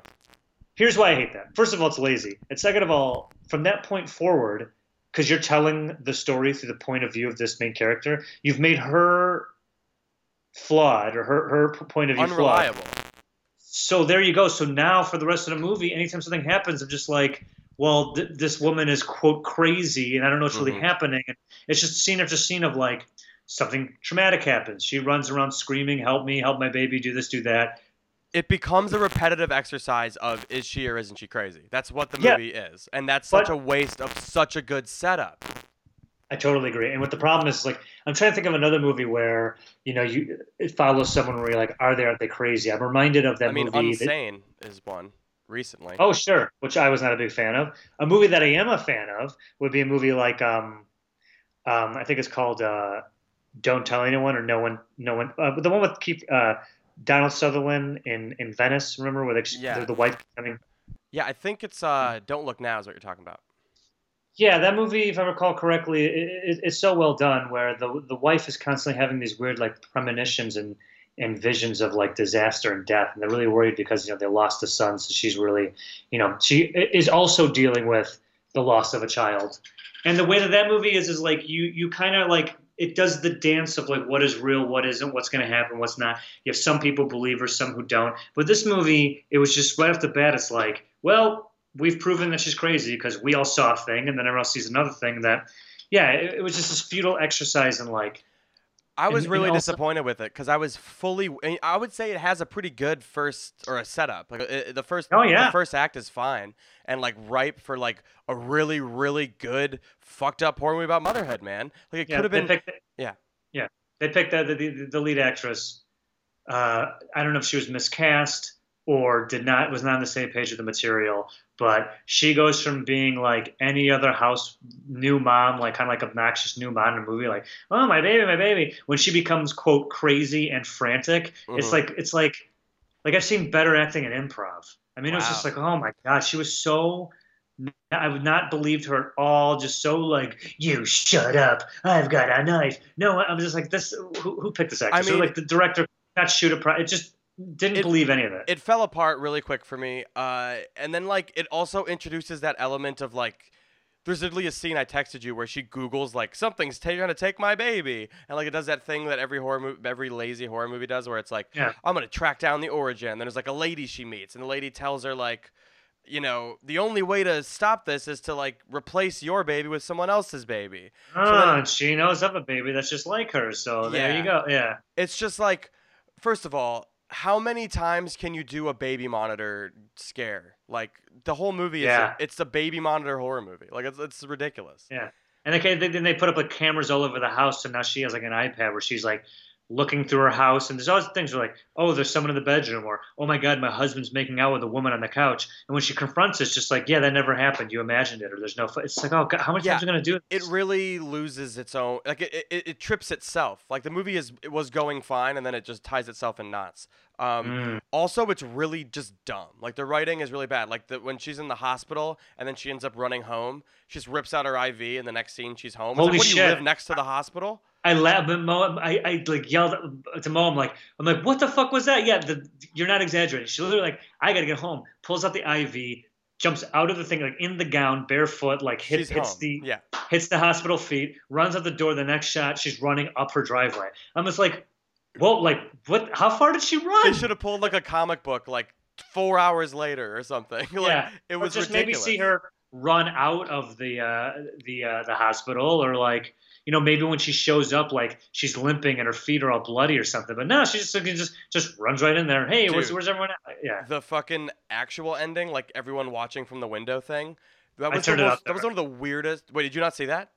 Here's why I hate that. First of all, it's lazy. And second of all, from that point forward, because you're telling the story through the point of view of this main character, you've made her flawed, or her point of view unreliable. Flawed. So there you go. So now for the rest of the movie, anytime something happens, I'm just like, well, this woman is, quote, crazy, and I don't know what's really happening. And it's just scene after scene of, like, something traumatic happens. She runs around screaming, "Help me, help my baby, do this, do that." It becomes a repetitive exercise of, is she or isn't she crazy? That's what the movie is. And that's such a waste of such a good setup. I totally agree. And what the problem is, like, I'm trying to think of another movie where, you know, it follows someone where you're like, aren't they crazy? I'm reminded of that movie. Unsane is one recently. Oh, sure. Which I was not a big fan of. A movie that I am a fan of would be a movie like, I think it's called Don't Tell Anyone or No One. The one with Donald Sutherland in Venice, remember, where they're the white coming. Yeah, I think it's Don't Look Now is what you're talking about. Yeah, that movie, if I recall correctly, it's so well done, where the wife is constantly having these weird like premonitions and visions of like disaster and death, and they're really worried because, you know, they lost a son, so she's really, you know, she is also dealing with the loss of a child. And the way that movie is like you kind of like, it does the dance of like what is real, what isn't, what's going to happen, what's not. You have some people believers, some who don't. But this movie, it was just right off the bat, it's like, well, we've proven that she's crazy because we all saw a thing, and then everyone else sees another thing. That, yeah, it was just this futile exercise in like. I was really disappointed with it because I would say it has a pretty good first or a setup. Like the first act is fine and like ripe for like a really, really good fucked up horror movie about motherhood, man. Like it could have been. Yeah. They picked the lead actress. I don't know if she was miscast or was not on the same page with the material, but she goes from being like any other house new mom, like kind of like obnoxious new mom in a movie, like, oh, my baby, when she becomes, quote, crazy and frantic. It's like I've seen better acting in improv. I mean, It was just like, oh my god, she was so, I would not believe her at all, just so like, you shut up, I've got a knife. No, I'm just like, this, who picked this actor? I mean, so like the director not shoot a pro, it just didn't believe any of it. It fell apart really quick for me. And then like it also introduces that element of like, there's literally a scene I texted you where she Googles like something's trying to take my baby, and like it does that thing that every lazy horror movie does, where it's like, I'm gonna track down the origin. Then there's like a lady she meets, and the lady tells her like, you know, the only way to stop this is to like replace your baby with someone else's baby. Oh, and she knows of a baby that's just like her. So there you go. Yeah. It's just like, first of all, how many times can you do a baby monitor scare? Like the whole movie is it's a baby monitor horror movie. Like it's ridiculous. Yeah. And then they put up like cameras all over the house, so now she has like an iPad where she's like looking through her house, and there's always things where like, oh, there's someone in the bedroom, or oh my god, my husband's making out with a woman on the couch. And when she confronts it's just like, yeah, that never happened, you imagined it, or there's no it's like, oh god, how many times are you gonna do this? It really loses its own, like it trips itself. Like the movie was going fine, and then it just ties itself in knots. Also, it's really just dumb. Like, the writing is really bad. Like, when she's in the hospital and then she ends up running home, she just rips out her IV and the next scene she's home. Holy like, what, shit. Do you live next to the hospital? I like yelled to Mo. I'm like, what the fuck was that? Yeah, you're not exaggerating. She literally like, I gotta get home. Pulls out the IV, jumps out of the thing like in the gown, barefoot, like hits the hospital feet, runs out the door. The next shot, she's running up her driveway. I'm just like, whoa, like what? How far did she run? They should have pulled like a comic book, like 4 hours later or something. Like, yeah, it was or just ridiculous. Maybe see her run out of the hospital or like. You know, maybe when she shows up, like, she's limping and her feet are all bloody or something. But no, she just runs right in there. Hey, dude, where's everyone at? Yeah. The fucking actual ending, like, everyone watching from the window thing. That was one of the weirdest. Wait, did you not see that?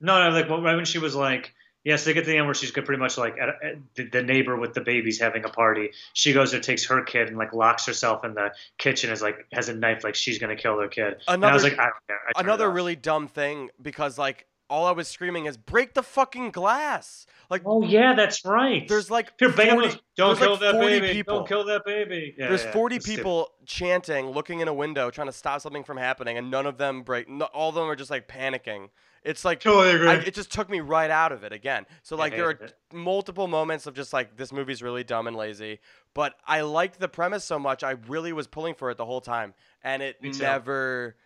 No, like, right when she was like, yes, they get to the end where she's pretty much like at the neighbor with the babies having a party. She goes there, takes her kid, and like locks herself in the kitchen. Has a knife, like she's gonna kill their kid. And I was like, I don't care. Another really dumb thing because like. All I was screaming is break the fucking glass. Like, oh yeah, that's right. There's like 40, don't kill that baby. Don't kill that baby. There's 40 people chanting, looking in a window, trying to stop something from happening, and none of them break. All of them are just like panicking. It's like totally agree. It just took me right out of it again. So like there are multiple moments of just like this movie's really dumb and lazy, but I liked the premise so much. I really was pulling for it the whole time, and it never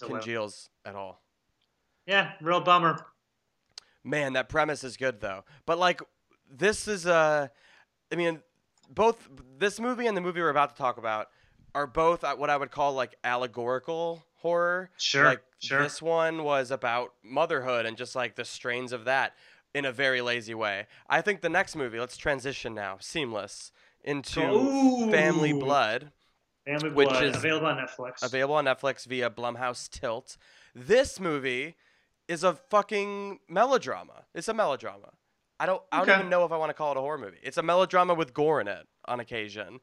congeals at all. Yeah, real bummer. Man, that premise is good, though. But, like, this is a... I mean, both this movie and the movie we're about to talk about are both what I would call, like, allegorical horror. Sure, like, sure. This one was about motherhood and just, like, the strains of that in a very lazy way. I think the next movie, let's transition now, seamless, into Family Blood. Family Blood, which is available on Netflix. Available on Netflix via Blumhouse Tilt. This movie... is a fucking melodrama. It's a melodrama. I don't even know if I want to call it a horror movie. It's a melodrama with gore in it on occasion.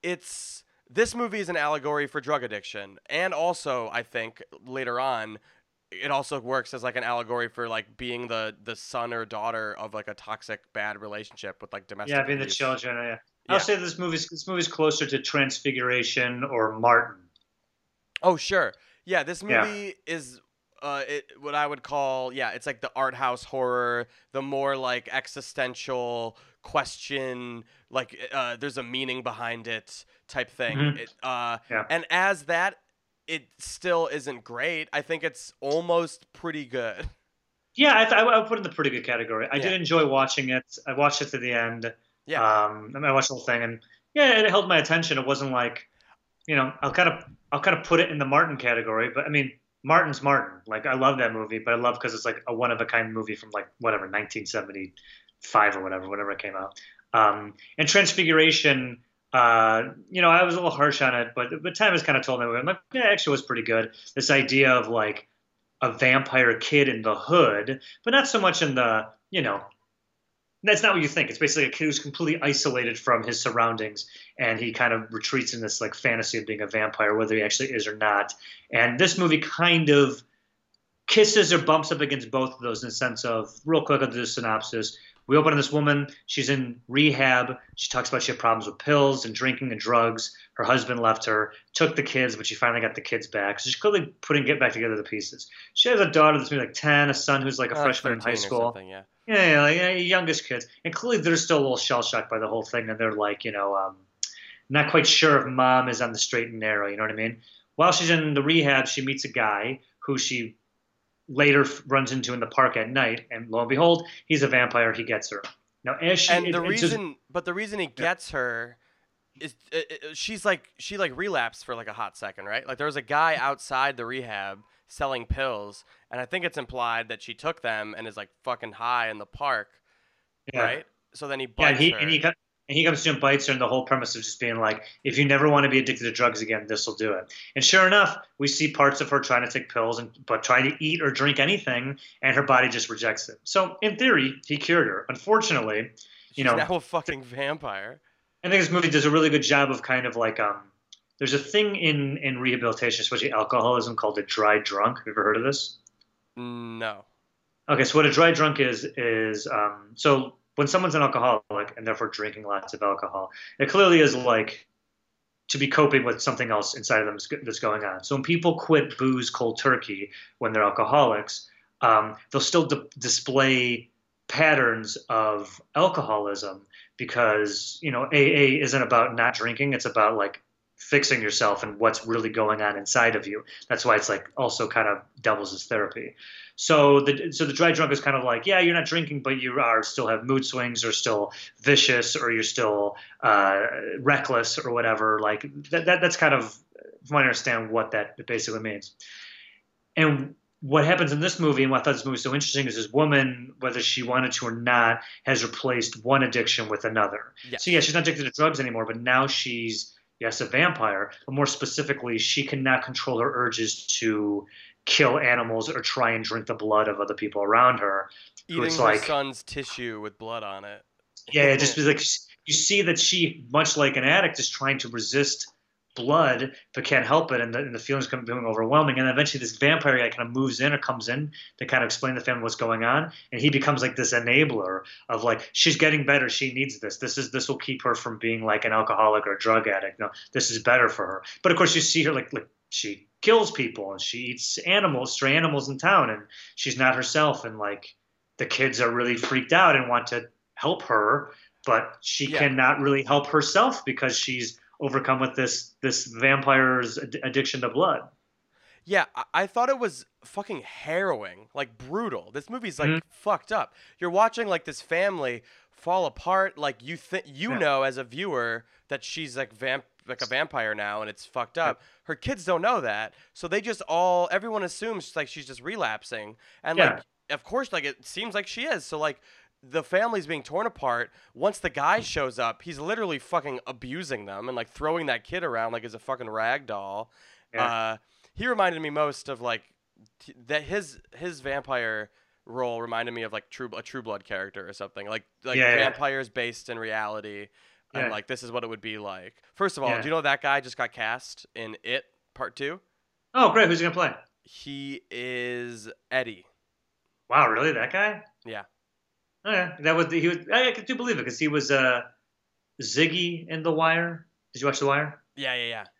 This movie is an allegory for drug addiction, and also I think later on, it also works as like an allegory for like being the son or daughter of like a toxic bad relationship with like domestic. Yeah, being abuse. The children. Yeah. I'll say this movie's closer to Transfiguration or Martin. Oh sure, yeah. This movie is. What I would call, it's like the art house horror, the more like existential question, like there's a meaning behind it type thing. Mm-hmm. And as that, it still isn't great. I think it's almost pretty good. Yeah, I would put it in the pretty good category. I did enjoy watching it. I watched it to the end. Yeah. And I watched the whole thing, and it held my attention. It wasn't like, you know, I'll kind of put it in the Martin category, but I mean. Martin's Martin. Like, I love that movie, but I love because it's like a one-of-a-kind movie from like whatever 1975 or whatever it came out. And Transfiguration, I was a little harsh on it, but time has kind of told me. I'm like, it actually was pretty good. This idea of like a vampire kid in the hood, but not so much in the, you know. That's not what you think. It's basically a kid who's completely isolated from his surroundings, and he kind of retreats in this like fantasy of being a vampire, whether he actually is or not. And this movie kind of kisses or bumps up against both of those in the sense of, real quick, I'll do the synopsis. We open on this woman. She's in rehab. She talks about she had problems with pills and drinking and drugs. Her husband left her, took the kids, but she finally got the kids back. So she's clearly get back together the pieces. She has a daughter that's maybe like 10, a son who's like a freshman in high school. Youngest kids. And clearly they're still a little shell-shocked by the whole thing. And they're like, you know, not quite sure if mom is on the straight and narrow. You know what I mean? While she's in the rehab, she meets a guy who she later runs into in the park at night, and lo and behold, he's a vampire. He gets her. Now, the reason he gets her is she relapsed for like a hot second, right? Like there was a guy outside the rehab selling pills, and I think it's implied that she took them and is like fucking high in the park, right? So then he bites her. And he comes to and bites her, and the whole premise of just being like, if you never want to be addicted to drugs again, this will do it. And sure enough, we see parts of her trying to take pills but trying to eat or drink anything, and her body just rejects it. So in theory, he cured her. Unfortunately, she's now a fucking vampire. I think this movie does a really good job of kind of like there's a thing in rehabilitation, especially alcoholism, called a dry drunk. Have you ever heard of this? No. Okay, so what a dry drunk is so when someone's an alcoholic and therefore drinking lots of alcohol, it clearly is like to be coping with something else inside of them that's going on. So when people quit booze cold turkey when they're alcoholics, they'll still display patterns of alcoholism because, you know, AA isn't about not drinking. It's about like fixing yourself and what's really going on inside of you. That's why it's like also kind of doubles as therapy. So the dry drunk is kind of like, yeah, you're not drinking, but you are still have mood swings or still vicious or you're still reckless or whatever. Like that's kind of, from what I understand, what that basically means. And what happens in this movie, and what I thought this movie was so interesting, is this woman, whether she wanted to or not, has replaced one addiction with another. Yes. So yeah, she's not addicted to drugs anymore, but now she's, yes, a vampire, but more specifically, she cannot control her urges to kill animals or try and drink the blood of other people around her. Eating her like, son's tissue with blood on it. Yeah, it just was like you see that she, much like an addict, is trying to resist blood but can't help it, and the feelings come becoming overwhelming. And eventually, this vampire guy kind of moves in or comes in to kind of explain to the family what's going on, and he becomes like this enabler of like, she's getting better, she needs this. This will keep her from being like an alcoholic or a drug addict. No, this is better for her. But of course, you see her like she kills people and she eats animals, stray animals in town, and she's not herself. And like the kids are really freaked out and want to help her, but she cannot really help herself because she's overcome with this vampire's addiction to blood. Yeah, I thought it was fucking harrowing, like brutal. This movie's like fucked up. You're watching like this family fall apart. Like you know as a viewer that she's like a vampire now, and it's fucked up. Her kids don't know that, so they just everyone assumes like she's just relapsing, and like of course, like it seems like she is. So like the family's being torn apart. Once the guy shows up, he's literally fucking abusing them and like throwing that kid around like he's a fucking rag doll. Yeah. He reminded me most of like that his vampire role reminded me of like a True Blood character or something, like vampires based in reality. Yeah. And like, this is what it would be like. First of all, do you know that guy just got cast in It Part 2? Oh, great. Who's he going to play? He is Eddie. Wow, really? That guy? Yeah. Oh, yeah. I do believe it because he was Ziggy in The Wire. Did you watch The Wire? Yeah. That's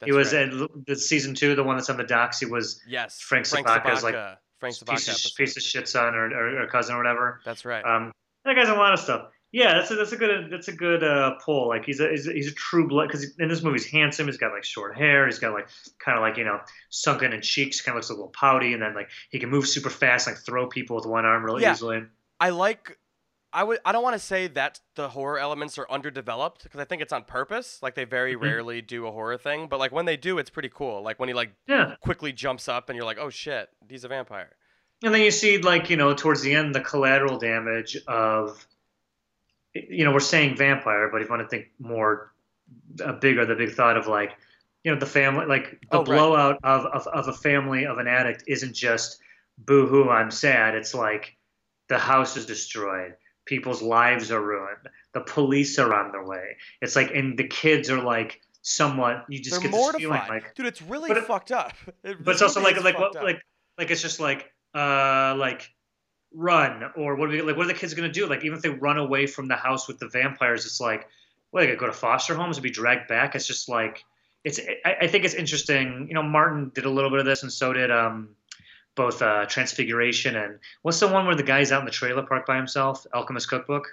right. He was in the season 2, the one that's on the docs. He was Frank Zappaca's like piece of shit son or cousin or whatever. That's right. That guy's in a lot of stuff. Yeah, that's a good pull. Like he's a True Blood, because in this movie he's handsome. He's got like short hair. He's got like kind of like, you know, sunken in cheeks. Kind of looks a little pouty, and then like he can move super fast, like throw people with one arm really easily. I don't want to say that the horror elements are underdeveloped because I think it's on purpose. Like they very rarely do a horror thing, but like when they do, it's pretty cool. Like when he quickly jumps up and you're like, oh shit, he's a vampire. And then you see like, you know, towards the end, the collateral damage of, you know, we're saying vampire, but if you want to think more bigger, the big thought of like, you know, the family, like the blowout of a family of an addict isn't just boo-hoo, I'm sad. It's like the house is destroyed. People's lives are ruined. The police are on their way. It's like, and the kids are like somewhat, you just they're get mortified. This feeling like, dude, it's really fucked up. But it's also like it's just like run, or what are the kids going to do? Like, even if they run away from the house with the vampires, it's like, well, they could go to foster homes and be dragged back. It's just like, I think it's interesting. You know, Martin did a little bit of this, and so did, both Transfiguration and what's the one where the guy's out in the trailer park by himself, Alchemist Cookbook?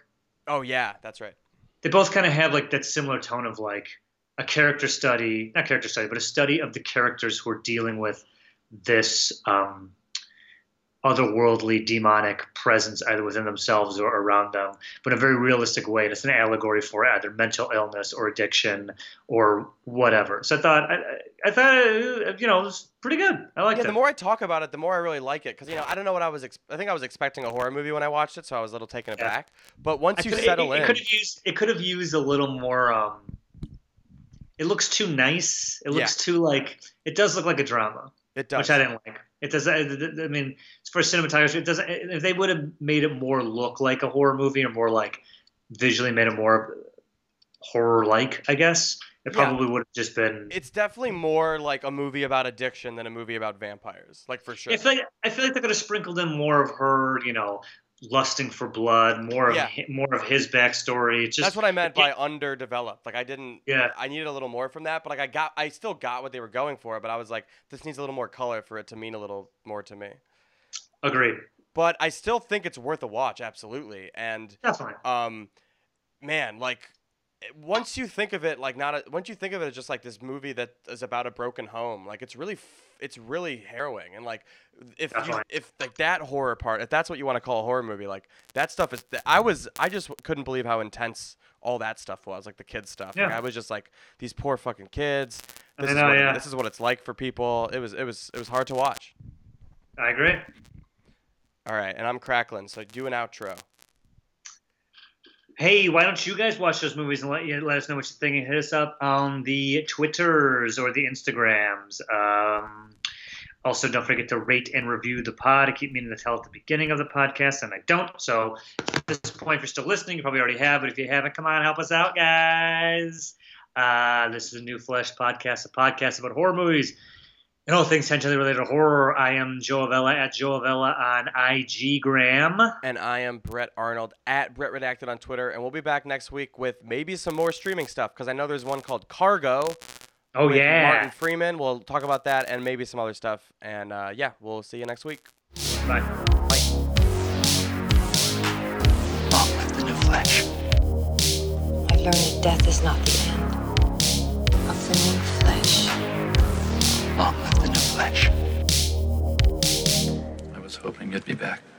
Oh, yeah, that's right. They both kind of have like that similar tone of like a character study, not character study, but a study of the characters who are dealing with this otherworldly demonic presence either within themselves or around them, but in a very realistic way. And it's an allegory for either mental illness or addiction or whatever. So I thought, you know, it was pretty good. I liked it. Yeah, the more I talk about it, the more I really like it. Because, you know, I don't know what I was I think I was expecting a horror movie when I watched it, so I was a little taken aback. But once you settle in... It could have used a little more... it looks too nice. It looks too, like... It does look like a drama. It does. Which I didn't like. It does. I mean, for cinematography, it doesn't. If they would have made it more look like a horror movie or more like visually made it more horror-like, I guess, it probably would have just been. It's definitely more like a movie about addiction than a movie about vampires, like for sure. I feel like they could have sprinkled in more of her, you know, lusting for blood, more of his backstory. It's just, that's what I meant by underdeveloped. Like, I didn't. Yeah. I needed a little more from that, but like I still got what they were going for. But I was like, this needs a little more color for it to mean a little more to me. Agreed. But I still think it's worth a watch, absolutely. And definitely. Man, like, once you think of it, like, once you think of it as just like this movie that is about a broken home, like, it's really harrowing. And like, if like that horror part, if that's what you want to call a horror movie, like that stuff is, I just couldn't believe how intense all that stuff was. Like the kids stuff. Yeah. Like, I was just like, these poor fucking kids. This is what it's like for people. It was hard to watch. I agree. All right. And I'm crackling. So do an outro. Hey, why don't you guys watch those movies and let us know what you think, and hit us up on the Twitters or the Instagrams. Also, don't forget to rate and review the pod. I keep meaning to tell at the beginning of the podcast, and I don't. So at this point, if you're still listening, you probably already have. But if you haven't, come on, help us out, guys. This is a New Flesh podcast, a podcast about horror movies and all things tangentially related to horror. I am Joavella at Joavella on IGgram. And I am Brett Arnold at Brett Redacted on Twitter. And we'll be back next week with maybe some more streaming stuff, because I know there's one called Cargo. Oh, yeah. Martin Freeman. We'll talk about that and maybe some other stuff. And yeah, we'll see you next week. Bye. Bye. All left in a flesh. I've learned that death is not the end of the new flesh. Long left in a flesh. I was hoping you'd be back.